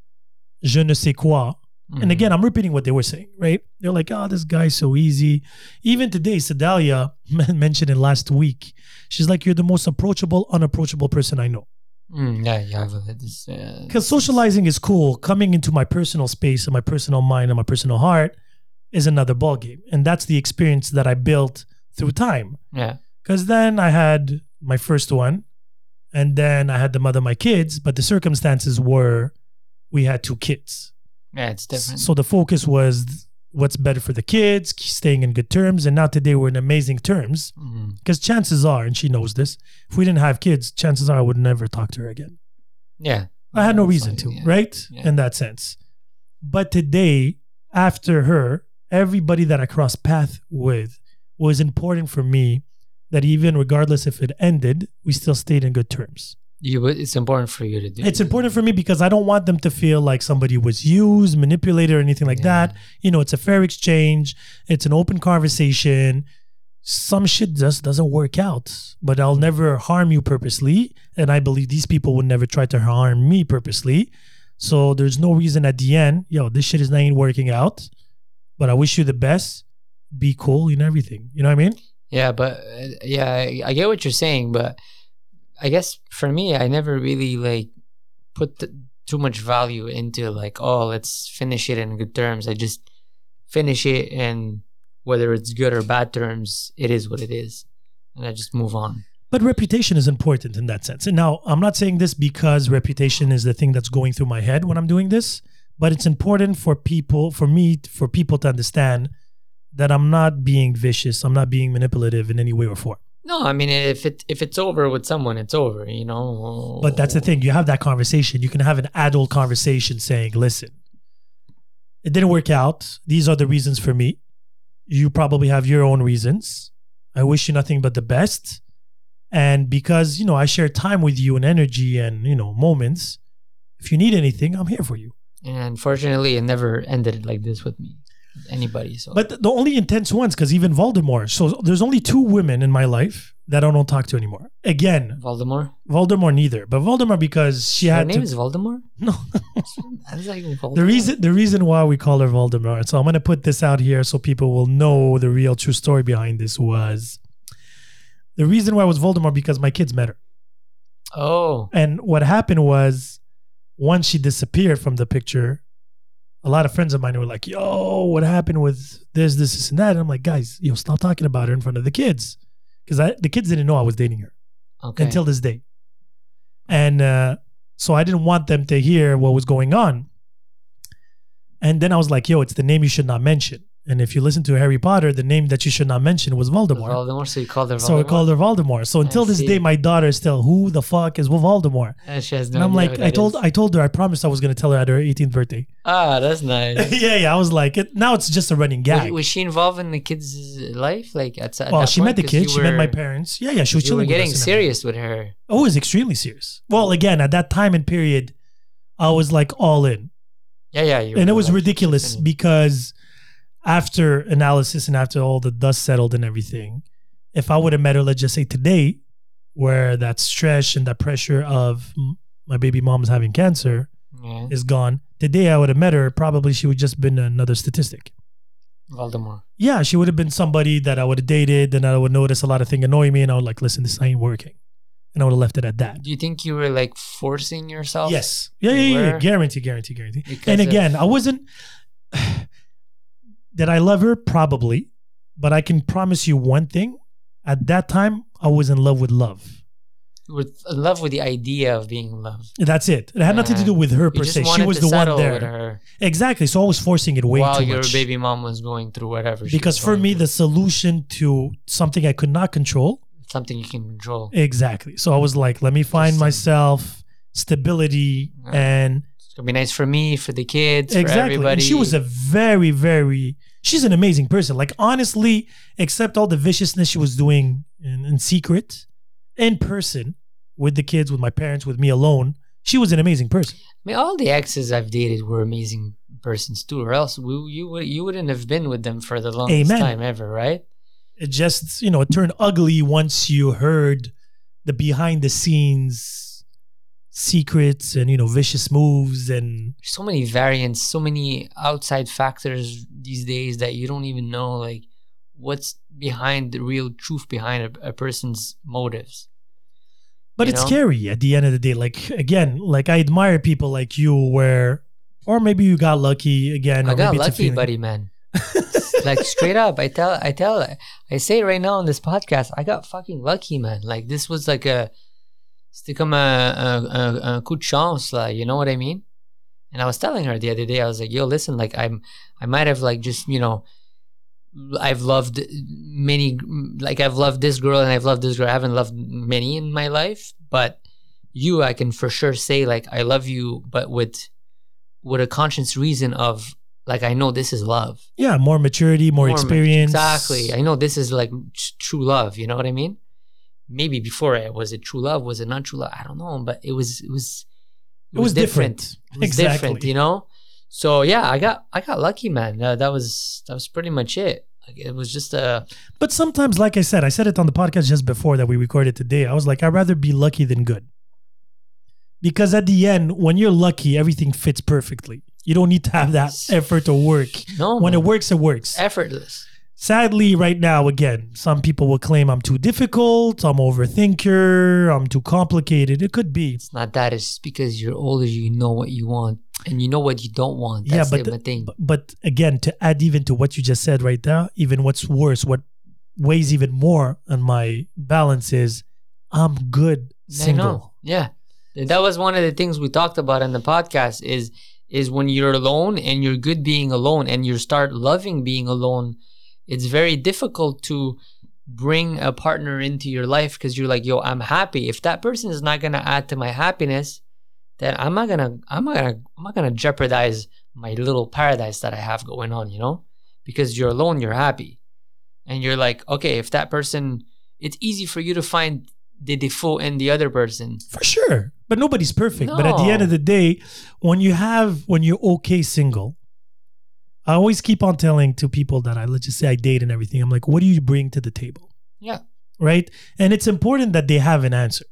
je ne sais quoi. Mm-hmm. And again, I'm repeating what they were saying, right? They're like, oh, this guy's so easy. Even today, Sedalia mentioned it last week. She's like, you're the most approachable, unapproachable person I know. Because socializing is cool. Coming into my personal space and my personal mind and my personal heart is another ballgame. And that's the experience that I built through time. Yeah. Because then I had my first one and then I had the mother of my kids, but the circumstances were we had two kids. Yeah, it's different. So the focus was what's better for the kids, staying in good terms. And now today we're in amazing terms because chances are, and she knows this, if we didn't have kids, chances are I would never talk to her again. Yeah. I had no reason to, right? Yeah. In that sense. But today, after her, everybody that I crossed path with was important for me that even regardless if it ended, we still stayed in good terms. It's important for you to do. It's important for me because I don't want them to feel like somebody was used, manipulated, or anything like that. It's a fair exchange. It's an open conversation. Some shit just doesn't work out, but I'll never harm you purposely. And I believe these people would never try to harm me purposely. So there's no reason at the end, this shit is not working out, but I wish you the best. Be cool in everything. You know what I mean? Yeah, but I get what you're saying, but I guess for me, I never really put too much value into let's finish it in good terms. I just finish it, and whether it's good or bad terms, it is what it is, and I just move on. But reputation is important in that sense. And now I'm not saying this because reputation is the thing that's going through my head when I'm doing this, but it's important for people to understand that I'm not being vicious. I'm not being manipulative in any way or form. No, I mean, if it's over with someone, it's over, But that's the thing. You have that conversation. You can have an adult conversation saying, listen, it didn't work out. These are the reasons for me. You probably have your own reasons. I wish you nothing but the best. And because, I share time with you and energy and, moments, if you need anything, I'm here for you. And unfortunately, it never ended like this with me. Anybody. So. But the only intense ones, because even Voldemort. So there's only two women in my life that I don't talk to anymore. Again. Voldemort? Voldemort neither. But Voldemort because she had name is Voldemort? No. I was like, Voldemort. The reason why we call her Voldemort. So I'm going to put this out here so people will know the real true story behind this was. The reason why it was Voldemort because my kids met her. Oh. And what happened was once she disappeared from the picture, a lot of friends of mine were like, yo, what happened with this, and that? And I'm like, guys, stop talking about her in front of the kids. Because the kids didn't know I was dating her until this day. And so I didn't want them to hear what was going on. And then I was like, yo, it's the name you should not mention. And if you listen to Harry Potter, the name that you should not mention was Voldemort. Voldemort, so you called her Voldemort. So I called her Voldemort. So until this day, my daughter is still, who the fuck is Voldemort? And she has no idea. And I'm like, I told her, I promised I was going to tell her at her 18th birthday. Ah, that's nice. Yeah. I was like, now it's just a running gag. Was she involved in the kid's life? Like, well, she met the kid. She met my parents. Yeah. She was chilling. You were getting serious with her. Oh, it was extremely serious. Well, again, at that time and period, I was like all in. Yeah. And it was ridiculous because after analysis and after all the dust settled and everything, if I would have met her, let's just say today, where that stress and that pressure of my baby mom's having cancer is gone, today I would have met her, probably she would just been another statistic. Voldemort. Yeah, she would have been somebody that I would have dated, and I would notice a lot of things annoy me, and I would like, listen, this ain't working. And I would have left it at that. Do you think you were like forcing yourself? Yes. Yeah. Guarantee. And again, I wasn't... Did I love her? Probably. But I can promise you one thing. At that time, I was in love with love. With love with the idea of being in love. That's it. It had nothing to do with her per se. She was the one there. With her. Exactly. So I was forcing it way too much. While your baby mom was going through whatever. Because for me, the solution to something I could not control. Something you can control. Exactly. So I was like, let me find myself stability and... It's going to be nice for me, for the kids, for everybody. And she was a very, very... She's an amazing person. Like, honestly, except all the viciousness she was doing in secret, in person, with the kids, with my parents, with me alone, she was an amazing person. I mean, all the exes I've dated were amazing persons too, or else you wouldn't have been with them for the longest time ever, right? It just, you know, it turned ugly once you heard the behind-the-scenes... secrets and, you know, vicious moves and so many variants, so many outside factors these days that you don't even know like what's behind the real truth behind a person's motives. But it's scary at the end of the day. Like, again, like I admire people like you where, or maybe you got lucky again. I got lucky, buddy, man. Like straight up, I say it right now on this podcast, I got fucking lucky, man. Like this was like a coup de chance, like, you know what I mean? And I was telling her the other day, I was like, yo, listen, like I might have like just, you know, I've loved this girl and I've loved this girl. I haven't loved many in my life, but you, I can for sure say like, I love you, but with a conscious reason of like, I know this is love. Yeah. More maturity, more experience. Exactly. I know this is like true love. You know what I mean? Maybe before it was it true love, was it not true love? I don't know, but it was different. It was exactly. Different, you know. So yeah, I got lucky, man. That was pretty much it. Like, it was just a. But sometimes, like I said it on the podcast just before that we recorded today. I was like, I'd rather be lucky than good, because at the end, when you're lucky, everything fits perfectly. You don't need to have that effort or work. No, when it works, it works. Effortless. Sadly, right now, again, some people will claim I'm too difficult, I'm overthinker, I'm too complicated. It could be. It's not that. It's just because you're older, you know what you want and you know what you don't want. That's the thing. But again, to add even to what you just said right now, even what's worse, what weighs even more on my balance is I'm good single. I know. Yeah. That was one of the things we talked about in the podcast is when you're alone and you're good being alone and you start loving being alone, it's very difficult to bring a partner into your life because you're like, yo, I'm happy. If that person is not gonna add to my happiness, then I'm not gonna jeopardize my little paradise that I have going on, you know? Because you're alone, you're happy. And you're like, okay, if that person, it's easy for you to find the default in the other person. For sure. But nobody's perfect. No. But at the end of the day, when you're okay single, I always keep on telling to people that let's just say I date and everything. I'm like, what do you bring to the table? Yeah. Right? And it's important that they have an answer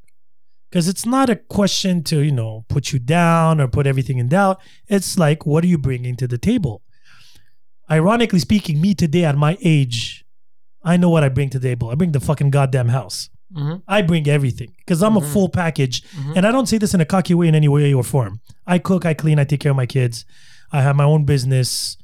because it's not a question to, you know, put you down or put everything in doubt. It's like, what are you bringing to the table? Ironically speaking, me today at my age, I know what I bring to the table. I bring the fucking goddamn house. Mm-hmm. I bring everything because I'm a full package. Mm-hmm. And I don't say this in a cocky way in any way or form. I cook, I clean, I take care of my kids. I have my own business.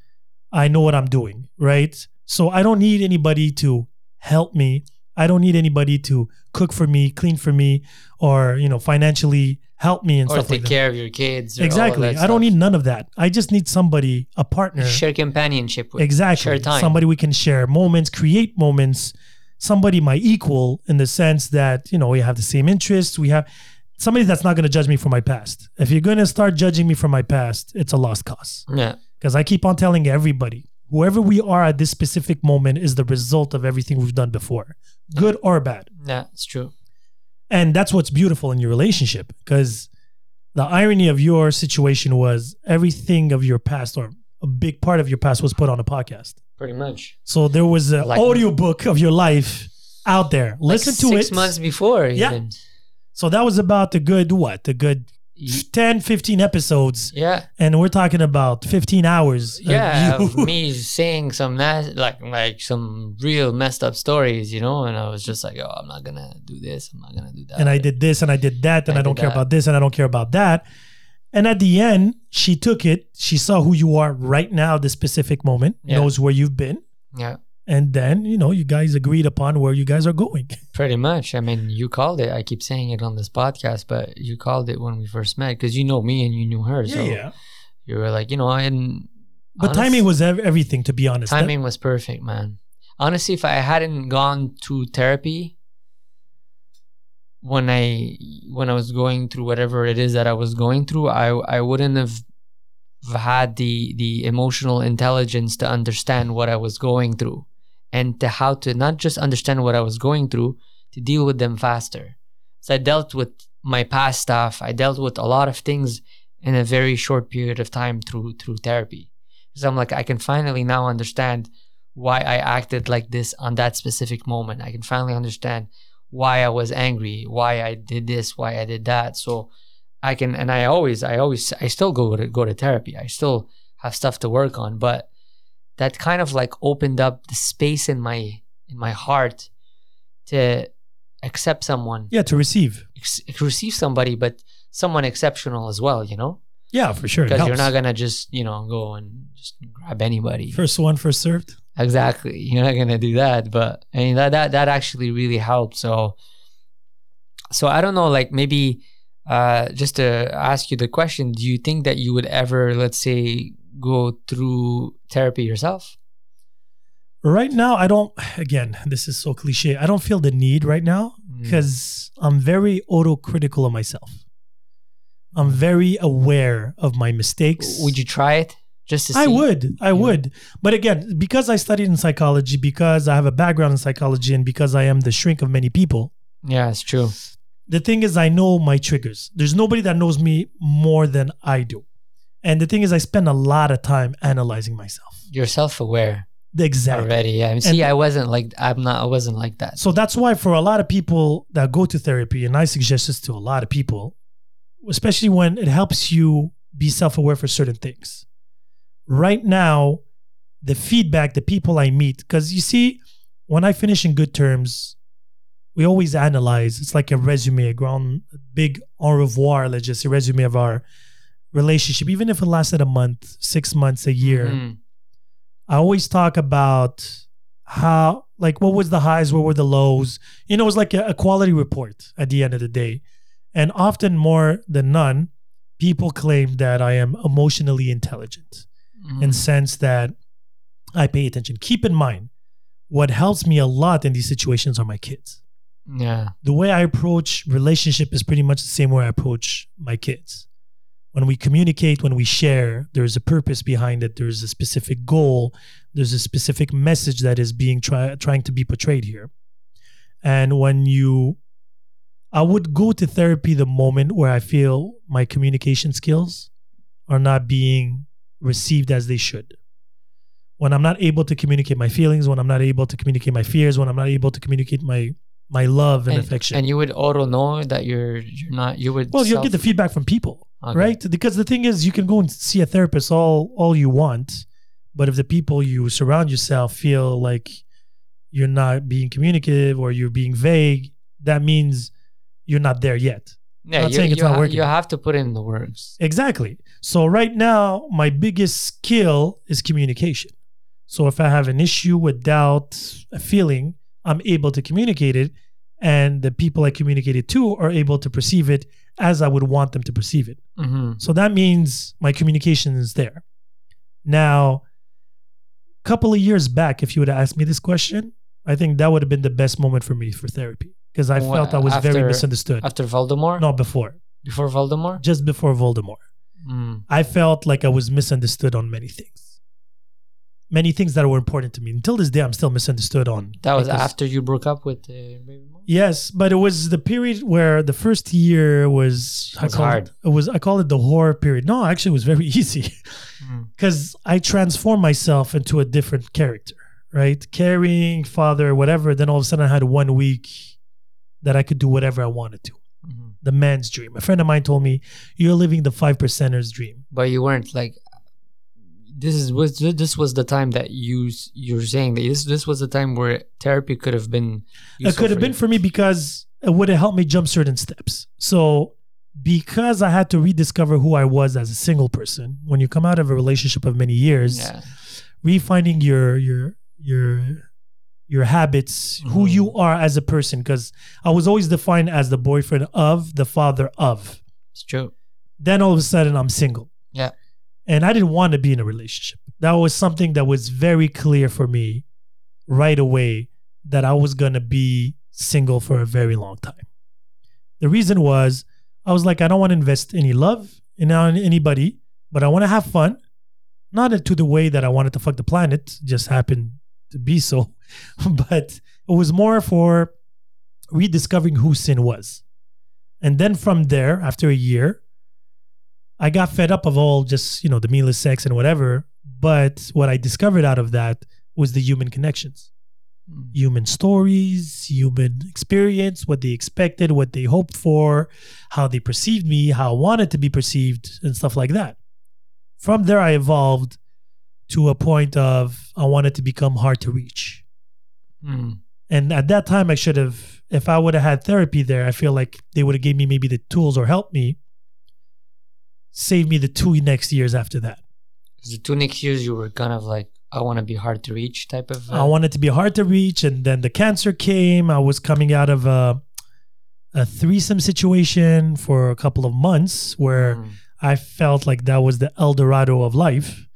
I know what I'm doing, right? So I don't need anybody to help me. I don't need anybody to cook for me, clean for me, or, you know, financially help me and or stuff like that. Or take care of your kids. Exactly. I don't need none of that. I just need somebody, a partner. Share companionship with. Exactly. Share time. Somebody we can share moments, create moments. Somebody my equal in the sense that, you know, we have the same interests. We have somebody that's not going to judge me for my past. If you're going to start judging me for my past, it's a lost cause. Yeah. Because I keep on telling everybody, whoever we are at this specific moment is the result of everything we've done before, good or bad. Yeah, it's true. And that's what's beautiful in your relationship, because the irony of your situation was everything of your past, or a big part of your past, was put on a podcast. Pretty much. So there was an audiobook of your life out there. Listen to it. 6 months before. Yeah. Even. So that was about a good 10, 15 episodes. Yeah. And we're talking about 15 hours. Yeah. Of me saying some like some real messed up stories, you know, and I was just like, oh, I'm not going to do this. I'm not going to do that. And I did this and I did that. And I don't care about this and I don't care about that. And at the end, she took it. She saw who you are right now, this specific moment, knows where you've been. Yeah. And then, you know, you guys agreed upon where you guys are going. Pretty much. I mean, you called it. I keep saying it on this podcast, but you called it when we first met, because you know me and you knew her. So you were like, you know, But timing was everything, to be honest. Timing was perfect, man. Honestly, if I hadn't gone to therapy when I was going through whatever it is that I was going through, I wouldn't have had the emotional intelligence to understand what I was going through. And to how to not just understand what I was going through, to deal with them faster. So I dealt with my past stuff. I dealt with a lot of things in a very short period of time through therapy. So I'm like, I can finally now understand why I acted like this on that specific moment. I can finally understand why I was angry, why I did this, why I did that. So I can, and I still go to therapy. I still have stuff to work on, but that kind of like opened up the space in my heart to accept someone. Yeah, to receive. Receive somebody, but someone exceptional as well, you know? Yeah, for sure. Because you're not going to just, you know, go and just grab anybody. First one, first served. Exactly. You're not going to do that. But I mean, that actually really helped. So I don't know, like maybe just to ask you the question, do you think that you would ever, let's say, go through therapy yourself? Right now, I don't, again, this is so cliche. I don't feel the need right now because I'm very autocritical of myself. I'm very aware of my mistakes. Would you try it? Just to see? I would. But again, because I studied in psychology, because I have a background in psychology, and because I am the shrink of many people. Yeah, it's true. The thing is, I know my triggers. There's nobody that knows me more than I do. And the thing is, I spend a lot of time analyzing myself. You're self-aware. Exactly. Already, yeah. And see, I wasn't like that. So that's why for a lot of people that go to therapy, and I suggest this to a lot of people, especially when it helps you be self-aware for certain things. Right now, the feedback, the people I meet, because you see, when I finish in good terms, we always analyze. It's like a resume, a big au revoir, let's just say, resume of our relationship. Even if it lasted a month, 6 months, a year, I always talk about how, like, what was the highs, what were the lows? You know, it was like a quality report at the end of the day. And often more than none, people claim that I am emotionally intelligent. In sense that I pay attention. Keep in mind, what helps me a lot in these situations are my kids. Yeah. The way I approach relationship is pretty much the same way I approach my kids. When we communicate, when we share, there's a purpose behind it. There's a specific goal. There's a specific message that is being trying to be portrayed here. And I would go to therapy the moment where I feel my communication skills are not being received as they should. When I'm not able to communicate my feelings, when I'm not able to communicate my fears, when I'm not able to communicate my love and affection. And you would auto know that you're not, you would... Well, you'll get the feedback from people, right? Because the thing is, you can go and see a therapist all you want, but if the people you surround yourself feel like you're not being communicative or you're being vague, that means you're not there yet. Yeah, I'm not saying it's not working. You have to put in the words. Exactly. So right now, my biggest skill is communication. So if I have an issue, a doubt, a feeling, I'm able to communicate it, and the people I communicate it to are able to perceive it as I would want them to perceive it. Mm-hmm. So that means my communication is there. Now, a couple of years back, if you would have asked me this question, I think that would have been the best moment for me for therapy, because I felt I was very misunderstood. After Voldemort? No, before. Before Voldemort? Just before Voldemort. Mm. I felt like I was misunderstood on many things. Many things that were important to me. Until this day, I'm still misunderstood on. That was after you broke up with baby mom? Yes, but it was the period where the first year was hard. I call it the horror period. No, actually, it was very easy because I transformed myself into a different character, right? Caring, father, whatever. Then all of a sudden, I had 1 week that I could do whatever I wanted to. Mm-hmm. The man's dream. A friend of mine told me, you're living the 5%er's dream. But you weren't like... This was the time that you're saying that this was the time where therapy could have been. It could have been for me because it would have helped me jump certain steps. So because I had to rediscover who I was as a single person, when you come out of a relationship of many years, refining your habits, mm-hmm. who you are as a person, because I was always defined as the boyfriend of, the father of. It's true. Then all of a sudden I'm single. Yeah. And I didn't want to be in a relationship. That was something that was very clear for me right away, that I was going to be single for a very long time. The reason was, I was like, I don't want to invest any love in anybody, but I want to have fun. Not to the way that I wanted to fuck the planet, just happened to be so. But it was more for rediscovering who Sin was. And then from there, after a year, I got fed up of all just, the meaningless sex and whatever. But what I discovered out of that was the human connections, human stories, human experience, what they expected, what they hoped for, how they perceived me, how I wanted to be perceived, and stuff like that. From there, I evolved to a point of I wanted to become hard to reach. Mm. And at that time, I should have, if I would have had therapy there, I feel like they would have gave me maybe the tools or helped me. Saved me the 2 next years after that. The 2 next years, you were kind of like, I want to be hard to reach type of... I wanted to be hard to reach, and then the cancer came. I was coming out of a threesome situation for a couple of months where I felt like that was the El Dorado of life,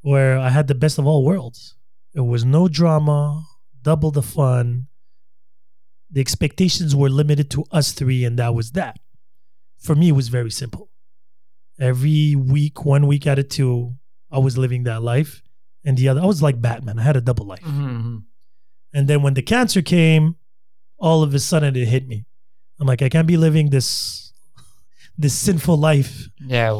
where I had the best of all worlds. There was no drama, double the fun. The expectations were limited to us three, and that was that. For me, it was very simple. Every week, 1 week out of two, I was living that life. And the other, I was like Batman. I had a double life. Mm-hmm. And then when the cancer came, all of a sudden it hit me. I'm like, I can't be living this sinful life. Yeah,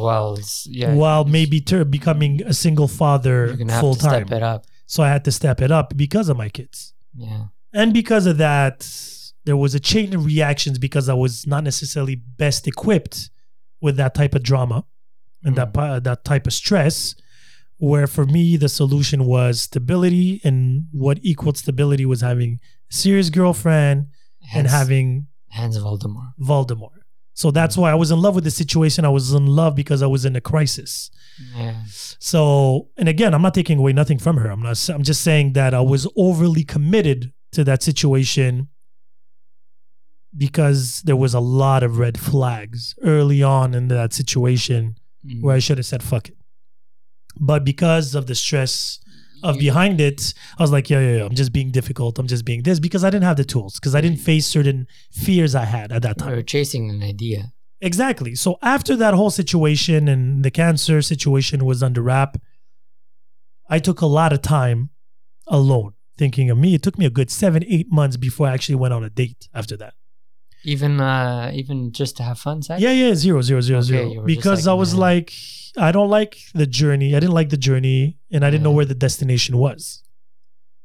becoming a single father full time. Step it up. So I had to step it up because of my kids. Yeah. And because of that, there was a chain of reactions because I was not necessarily best equipped with that type of drama and that type of stress, where for me, the solution was stability, and what equaled stability was having a serious girlfriend and having... Hence Voldemort. So that's why I was in love with the situation. I was in love because I was in a crisis. Yeah. So, and again, I'm not taking away nothing from her. I'm just saying that I was overly committed to that situation, because there was a lot of red flags early on in that situation where I should have said, fuck it. But because of the stress of behind it, I was like, yeah, I'm just being difficult. I'm just being this, because I didn't have the tools, because I didn't face certain fears I had at that time. You were chasing an idea. Exactly. So after that whole situation and the cancer situation was under wrap, I took a lot of time alone thinking of me. It took me a good 7-8 months before I actually went on a date after that. Even just to have fun, sex? Yeah, zero. Because I was like, I don't like the journey. I didn't like the journey, and I didn't know where the destination was.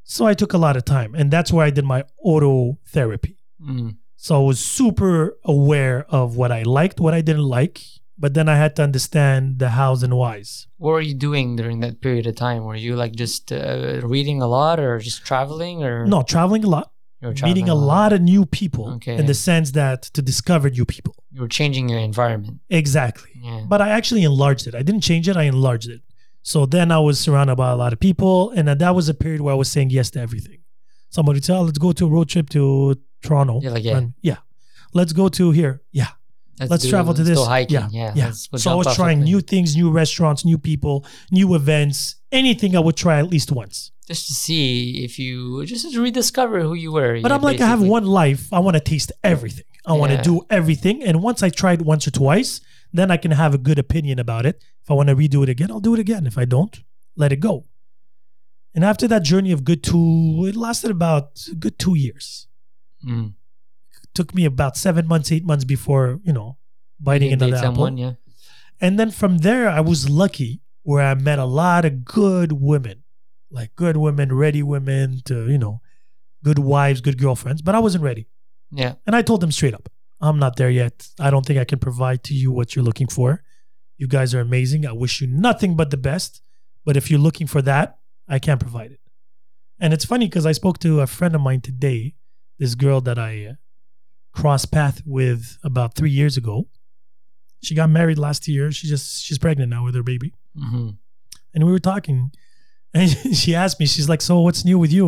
So I took a lot of time, and that's where I did my auto therapy. Mm. So I was super aware of what I liked, what I didn't like, but then I had to understand the hows and whys. What were you doing during that period of time? Were you like just reading a lot, or just traveling, or? No, traveling a lot. Meeting a lot of new people in the sense that to discover new people. You were changing your environment. Exactly. Yeah. But I actually enlarged it. I didn't change it. I enlarged it. So then I was surrounded by a lot of people. And that was a period where I was saying yes to everything. Somebody said, let's go to a road trip to Toronto. You're like, yeah. And, yeah. Let's go to here. Yeah. Let's travel to this. Go hiking. Yeah. So I was trying new things, new restaurants, new people, new events, anything I would try at least once. Just to see if you, just to rediscover who you were. But I'm like, I have one life. I want to taste everything. I want to do everything. And once I try it once or twice, then I can have a good opinion about it. If I want to redo it again, I'll do it again. If I don't, let it go. And after that journey of it lasted about a good 2 years. Mm. Took me about 7 months, 8 months before, biting another apple. Someone, yeah. And then from there, I was lucky where I met a lot of good women. Like good women, ready women, to, good wives, good girlfriends. But I wasn't ready. Yeah. And I told them straight up, I'm not there yet. I don't think I can provide to you what you're looking for. You guys are amazing. I wish you nothing but the best. But if you're looking for that, I can't provide it. And it's funny because I spoke to a friend of mine today, this girl that I... crossed path with about 3 years ago. She got married last year. She's pregnant now with her baby. Mm-hmm. And we were talking and she asked me, she's like, so what's new with you?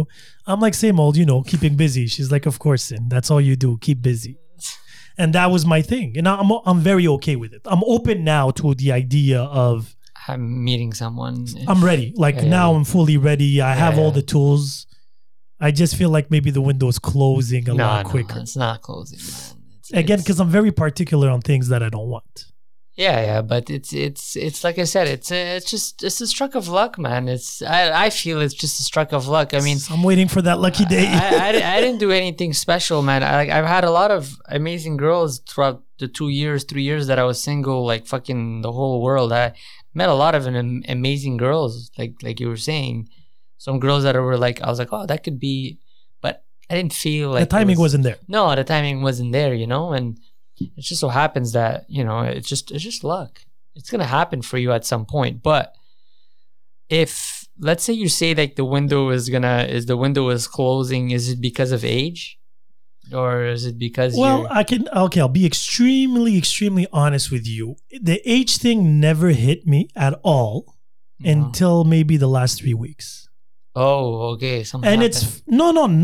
I'm like, same old, keeping busy. She's like, of course, and that's all you do, keep busy. And that was my thing. And I'm very okay with it. I'm open now to the idea of I'm meeting someone. I'm ready. Like now I'm fully ready. I have all the tools. I just feel like maybe the window is closing a lot quicker. No, it's not closing. Again, because I'm very particular on things that I don't want. Yeah, but it's like I said, it's just a stroke of luck, man. I feel it's just a stroke of luck. I mean, I'm waiting for that lucky day. I didn't do anything special, man. I've had a lot of amazing girls throughout the 3 years that I was single, like fucking the whole world. I met a lot of amazing girls, like you were saying. Some girls that were like, I was like, oh, that could be, but I didn't feel like the timing wasn't there. No, the timing wasn't there, and it just so happens that, it's just luck. It's going to happen for you at some point. But if, let's say you say like the window is closing, is it because of age? Or is it because I'll be extremely, extremely honest with you. The age thing never hit me at all until maybe the last 3 weeks. Oh, okay.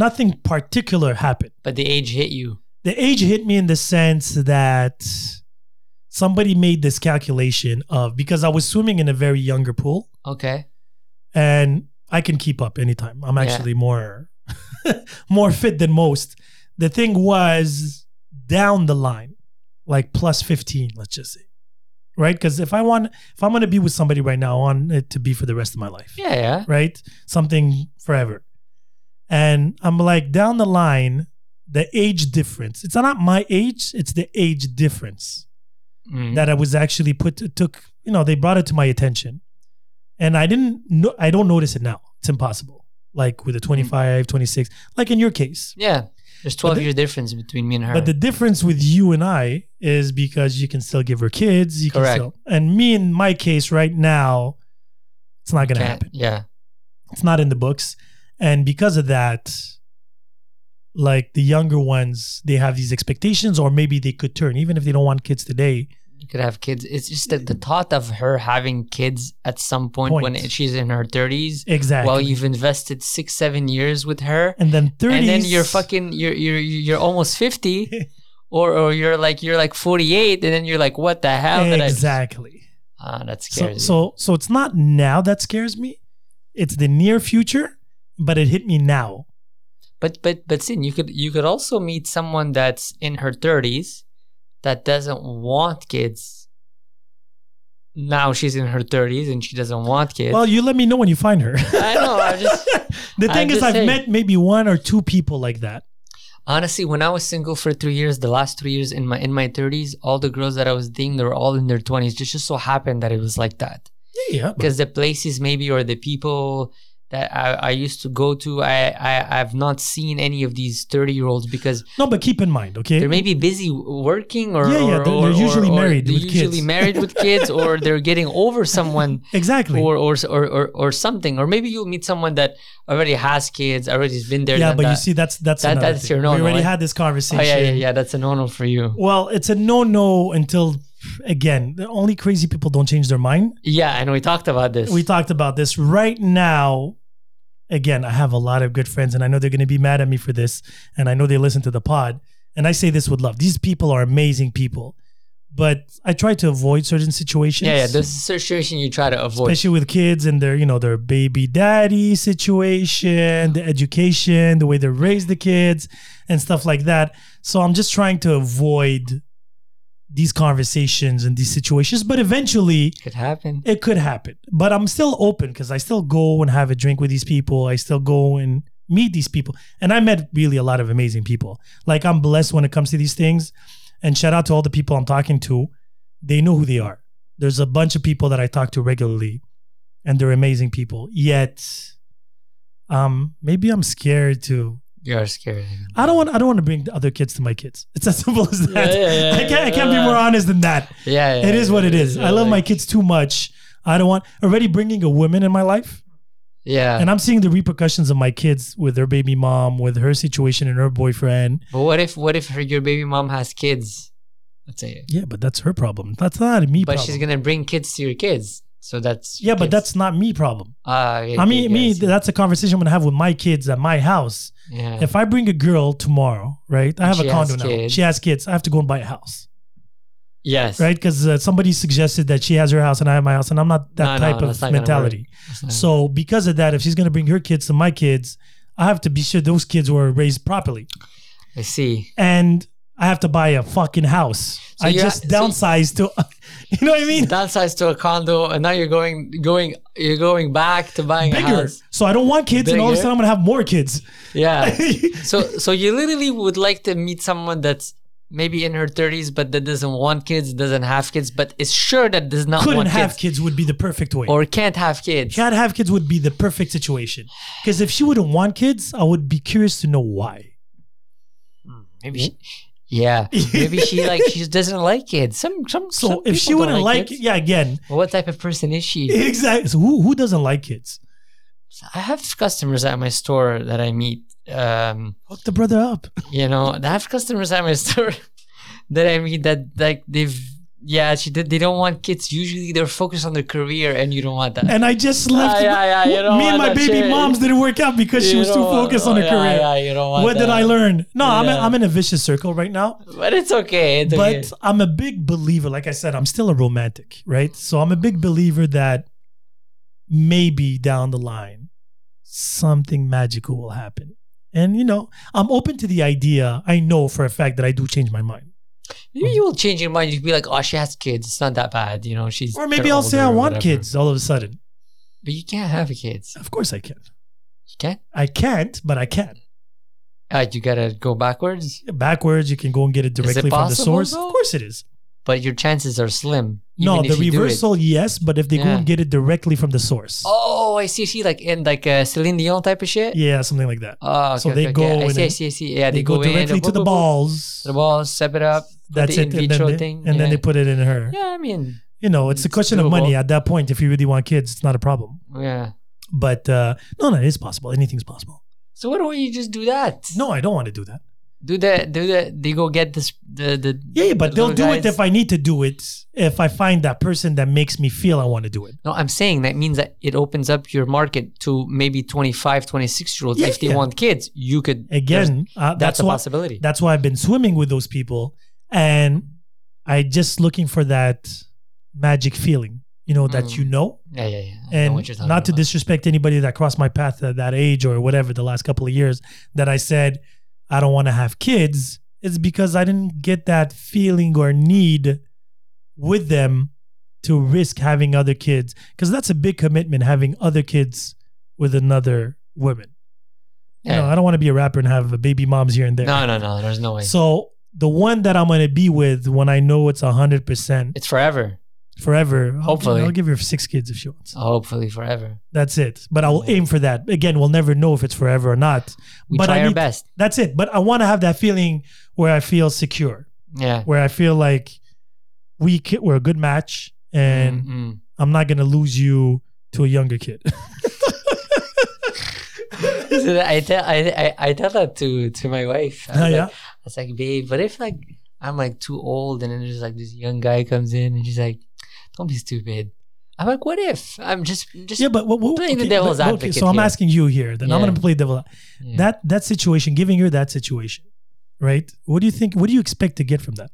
Nothing particular happened. But the age hit you. The age hit me in the sense that somebody made this calculation of, because I was swimming in a very younger pool. Okay. And I can keep up anytime. I'm actually more fit than most. The thing was down the line, like plus 15, let's just say. Right? Because if I'm going to be with somebody right now, I want it to be for the rest of my life. Yeah. Right? Something forever. And I'm like, down the line, the age difference. It's not my age. It's the age difference that I was actually they brought it to my attention. And I don't notice it now. It's impossible. Like with the 25, 26, like in your case. Yeah. There's 12-year difference between me and her. But the difference with you and I is because you can still give her kids. You Correct. Can still, and me in my case right now, it's not going to happen. Yeah. It's not in the books. And because of that, like the younger ones, they have these expectations or maybe they could turn. Even if they don't want kids today. You could have kids. It's just that the thought of her having kids at some point when she's in her 30s. Exactly. Well, you've invested 6-7 years with her, and then 30s, and then you're almost 50, or you're like 48, and then you're like, what the hell? Exactly. That scares me. So it's not now that scares me; it's the near future. But it hit me now. But Sin, you could also meet someone that's in her 30s. That doesn't want kids. Now she's in her 30s and she doesn't want kids. Well, you let me know when you find her. I know. I've met maybe one or two people like that. Honestly, when I was single for 3 years, the last 3 years in my 30s, all the girls that I was dating, they were all in their 20s. It just so happened that it was like that. Yeah. Because the places maybe or the people that I used to go to, I've not seen any of these 30-year-olds because... No, but keep in mind, okay? They're maybe busy working or... Yeah, they're usually married with kids or they're getting over someone. Exactly. Or something. Or maybe you'll meet someone that already has kids, already has been there. Yeah, but you see, that's your no-no. We already had this conversation. Oh, yeah, that's a no-no for you. Well, it's a no-no until... Again, only crazy people don't change their mind. Yeah, and we talked about this. Right now... again, I have a lot of good friends, and I know they're going to be mad at me for this, and I know they listen to the pod, and I say this with love. These people are amazing people, but I try to avoid certain situations. Yeah, this situation you try to avoid. Especially with kids and their, you know, their baby daddy situation, the education, the way they raise the kids, and stuff like that. So I'm just trying to avoid these conversations and these situations, but eventually it could happen. But I'm still open because I still go and have a drink with these people. I still go and meet these people. And I met really a lot of amazing people. Like, I'm blessed when it comes to these things, and shout out to all the people I'm talking to. They know who they are. There's a bunch of people that I talk to regularly, and they're amazing people. Yet, maybe I'm scared to. You are scared. I don't want to bring the other kids to my kids. It's as simple as that. I can't be more honest than that. It is what it is. I love my kids too much. I don't want already bringing a woman in my life. Yeah. And I'm seeing the repercussions of my kids with their baby mom, with her situation and her boyfriend. But what if your baby mom has kids? Let's say. Yeah, but that's her problem. That's not me. But problem. She's gonna bring kids to your kids. So that's yeah, kids. But that's not me problem. That's a conversation I'm gonna have with my kids at my house. Yeah. If I bring a girl tomorrow, right? I have a condo now. She has kids. I have to go and buy a house. Yes. Right? Because somebody suggested that she has her house and I have my house, and I'm not that type of mentality. So because of that, if she's gonna bring her kids to my kids, I have to be sure those kids were raised properly. I see. And I have to buy a fucking house. So I just downsized to, you know what I mean? Downsized to a condo, and now you're going back to buying bigger. A house. So I don't want kids, bigger. And all of a sudden I'm gonna have more kids. Yeah. So you literally would like to meet someone that's maybe in her 30s, but that doesn't want kids, doesn't have kids, but is sure that does not couldn't want kids. Couldn't have kids would be the perfect way. Or can't have kids. Can't have kids would be the perfect situation. Because if she wouldn't want kids, I would be curious to know why. Maybe. Yeah, maybe she doesn't like kids. Some if she wouldn't like kids, yeah, again, what type of person is she? Exactly. So who doesn't like kids? I have customers at my store that I meet. Hook the brother up. You know, I have customers at my store that I meet that like they've. Yeah, they don't want kids. Usually they're focused on their career, and you don't want that. And I just left. Me and my baby moms didn't work out because she was too focused on her career. Yeah, you don't want what that. Did I learn? No, yeah. I'm in a vicious circle right now. But it's okay. I'm a big believer. Like I said, I'm still a romantic, right? So I'm a big believer that maybe down the line, something magical will happen. And, you know, I'm open to the idea. I know for a fact that I do change my mind. Maybe you will change your mind. You'll be like, oh, she has kids. It's not that bad. You know, she's. Or maybe I'll say I want kids all of a sudden. But you can't have kids. Of course I can. You can? I can't, but I can. You got to go backwards? Yeah, backwards. You can go and get it directly from the source. Though? Of course it is. But your chances are slim. No, the reversal, yes, but if they go and get it directly from the source. Oh, I see. She like in like a Celine Dion type of shit? Yeah, something like that. Oh, okay, so they go in. I see. Yeah, they go directly to the balls. The balls, step it up. That's it. And then they put it in her. Yeah, I mean. You know, it's a question doable. Of money at that point. If you really want kids, it's not a problem. Yeah. But no, it is possible. Anything's possible. So why don't you just do that? No, I don't want to do that. Do that. They go get this. But they'll do it if I need to do it. If I find that person that makes me feel I want to do it. No, I'm saying that means that it opens up your market to maybe 25, 26-year-olds. Yeah, if they want kids, you could. Again, that's a possibility. That's why I've been swimming with those people. And I just looking for that magic feeling, you know, that you know. Yeah. And not to disrespect anybody that crossed my path at that age or whatever the last couple of years that I said, I don't want to have kids, it's because I didn't get that feeling or need with them to risk having other kids. Because that's a big commitment, having other kids with another woman. Yeah. You know, I don't want to be a rapper and have a baby moms here and there. No. There's no way. So the one that I'm going to be with when I know it's 100%. It's forever. Forever. Hopefully. I'll give her 6 kids if she wants. Hopefully forever. That's it. But I will aim for that. Again, we'll never know if it's forever or not. We try our best. That's it. But I want to have that feeling where I feel secure. Yeah. Where I feel like we're a good match and I'm not going to lose you to a younger kid. So I tell that to my wife. I was like, babe, but if like I'm like too old and then there's like this young guy comes in and she's like, don't be stupid. I'm like, what if? I'm just playing the devil's advocate. Okay, so I'm asking you here. Then I'm going to play devil. Yeah. That situation, giving her that situation, right? What do you think? What do you expect to get from that?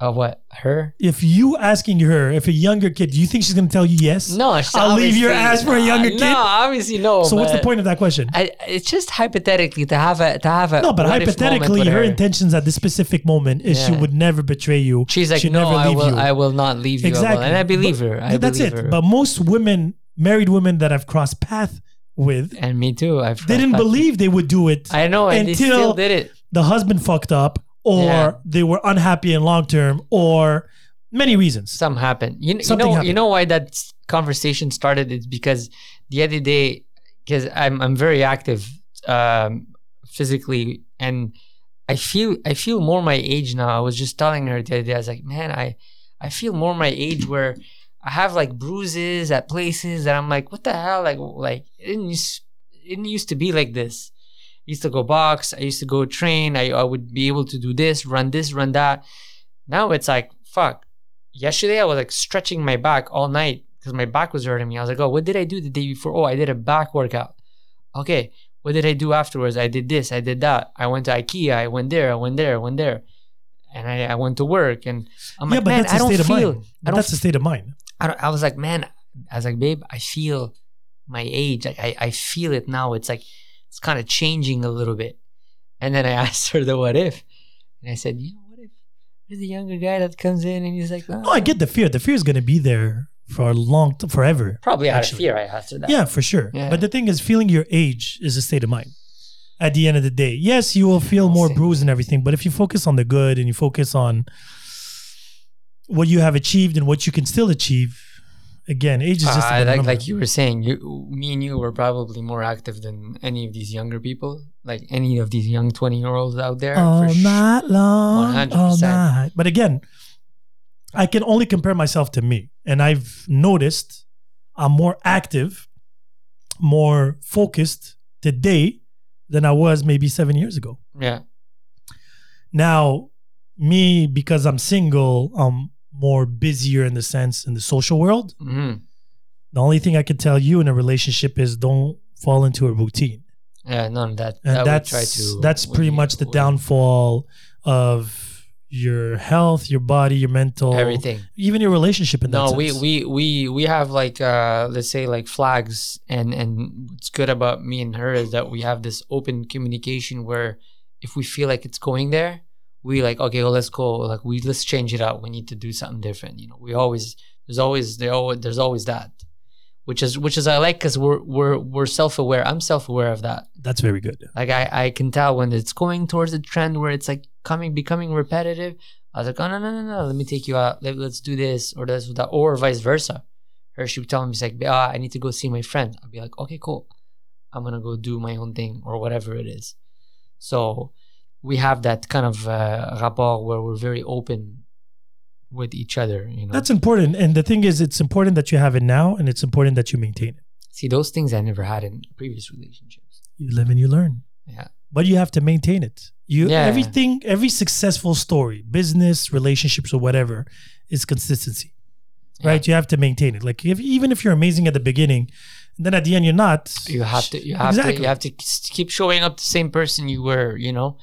What? Her? If you asking her, if a younger kid, do you think she's going to tell you yes? No. I'll leave your ass for a younger kid? No, obviously no. So what's the point of that question? It's just hypothetically to have a. No, but hypothetically, her intentions at this specific moment is she would never betray you. She's like, no, I will not leave you. Exactly. And I believe her. That's it. But most women, married women that I've crossed path with. And me too. They didn't believe they would do it. I know. And they still did it. The husband fucked up. Or they were unhappy in long term, or many reasons. Something happened. You know why that conversation started? It's because the other day, because I'm very active physically, and I feel more my age now. I was just telling her the other day, I was like, man, I feel more my age where I have like bruises at places, and I'm like, what the hell? Like it didn't used to be like this. I used to go box. I used to go train. I would be able to do this, run that. Now it's like, fuck. Yesterday I was like stretching my back all night because my back was hurting me. I was like, oh, what did I do the day before? Oh, I did a back workout. Okay, what did I do afterwards? I did this. I did that. I went to Ikea. I went there. And I went to work. And I'm like, man, I don't feel. That's a state of mind. I was like, man, I was like, babe, I feel my age. Like I feel it now. It's like, it's kind of changing a little bit. And then I asked her the what if. And I said, you know, what if there's a younger guy that comes in and he's like, oh. No, I get the fear. The fear is going to be there for a long time, forever. Probably out of fear, I answered that. Yeah, for sure. Yeah. But the thing is, feeling your age is a state of mind. At the end of the day, yes, you will feel more bruised and everything. But if you focus on the good and you focus on what you have achieved and what you can still achieve, again, age is just like you were saying, me and you were probably more active than any of these younger people, like any of these young 20-year-olds out there. All night long, 100%. All night. But again, I can only compare myself to me. And I've noticed I'm more active, more focused today than I was maybe 7 years ago. Yeah. Now, me, because I'm single, more busier in the sense in the social world. Mm-hmm. The only thing I can tell you in a relationship is don't fall into a routine. Yeah, no, that's pretty much the downfall of your health, your body, your mental, everything, even your relationship. In that sense. we have like let's say like flags, and what's good about me and her is that we have this open communication where if we feel like it's going there. We like, okay, well, let's go. Like, let's change it up. We need to do something different. You know, there's always that, which is I like because we're self-aware. I'm self-aware of that. That's very good. Like I can tell when it's going towards a trend where it's like becoming repetitive. I was like, oh no. Let me take you out. Let's do this or this or that, or vice versa. Or she would tell me, she's like, I need to go see my friend. I'll be like, okay, cool. I'm gonna go do my own thing or whatever it is. So. We have that kind of rapport where we're very open with each other. You know? That's important. And the thing is, it's important that you have it now and it's important that you maintain it. See, those things I never had in previous relationships. You live and you learn. Yeah. But you have to maintain it. Everything, every successful story, business, relationships or whatever, is consistency, right? You have to maintain it. Like even if you're amazing at the beginning, then at the end you're not. You have to keep showing up the same person you were, you know?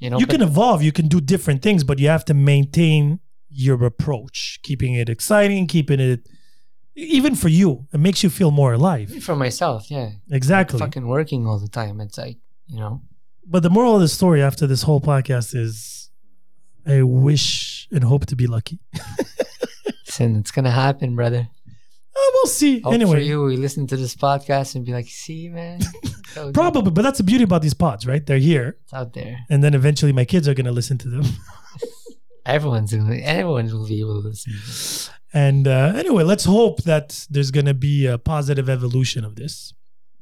You can evolve, you can do different things, but you have to maintain your approach, keeping it exciting, even for you, it makes you feel more alive. For myself, yeah. Exactly. Like fucking working all the time. It's like, you know. But the moral of the story after this whole podcast is I wish and hope to be lucky. Listen, it's going to happen, brother. We'll see. Anyway, for you, we listen to this podcast and be like, see, man. So probably, but that's the beauty about these pods, right? They're here. It's out there. And then eventually my kids are going to listen to them. Everyone will be able to listen. And anyway, let's hope that there's going to be a positive evolution of this.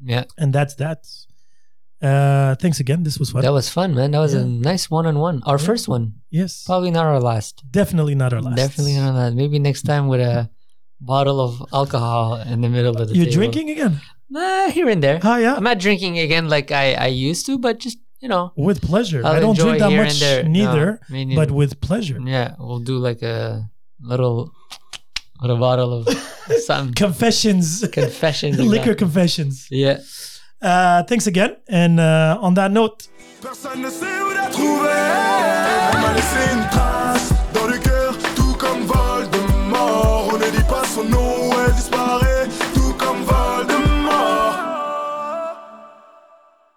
Yeah. And that's that. Thanks again. This was fun. That was fun, man. That was a nice one-on-one. Our first one. Yes. Probably not our last. Definitely not our last. Maybe next time with a bottle of alcohol in the middle of the table. You're drinking again? Nah, here and there. Oh, yeah. I'm not drinking again like I used to, but just, you know. With pleasure. I don't drink that much neither, but with pleasure. Yeah, we'll do like a little or a bottle of something. Confessions. Liquor confessions. Yeah. Thanks again. And on that note.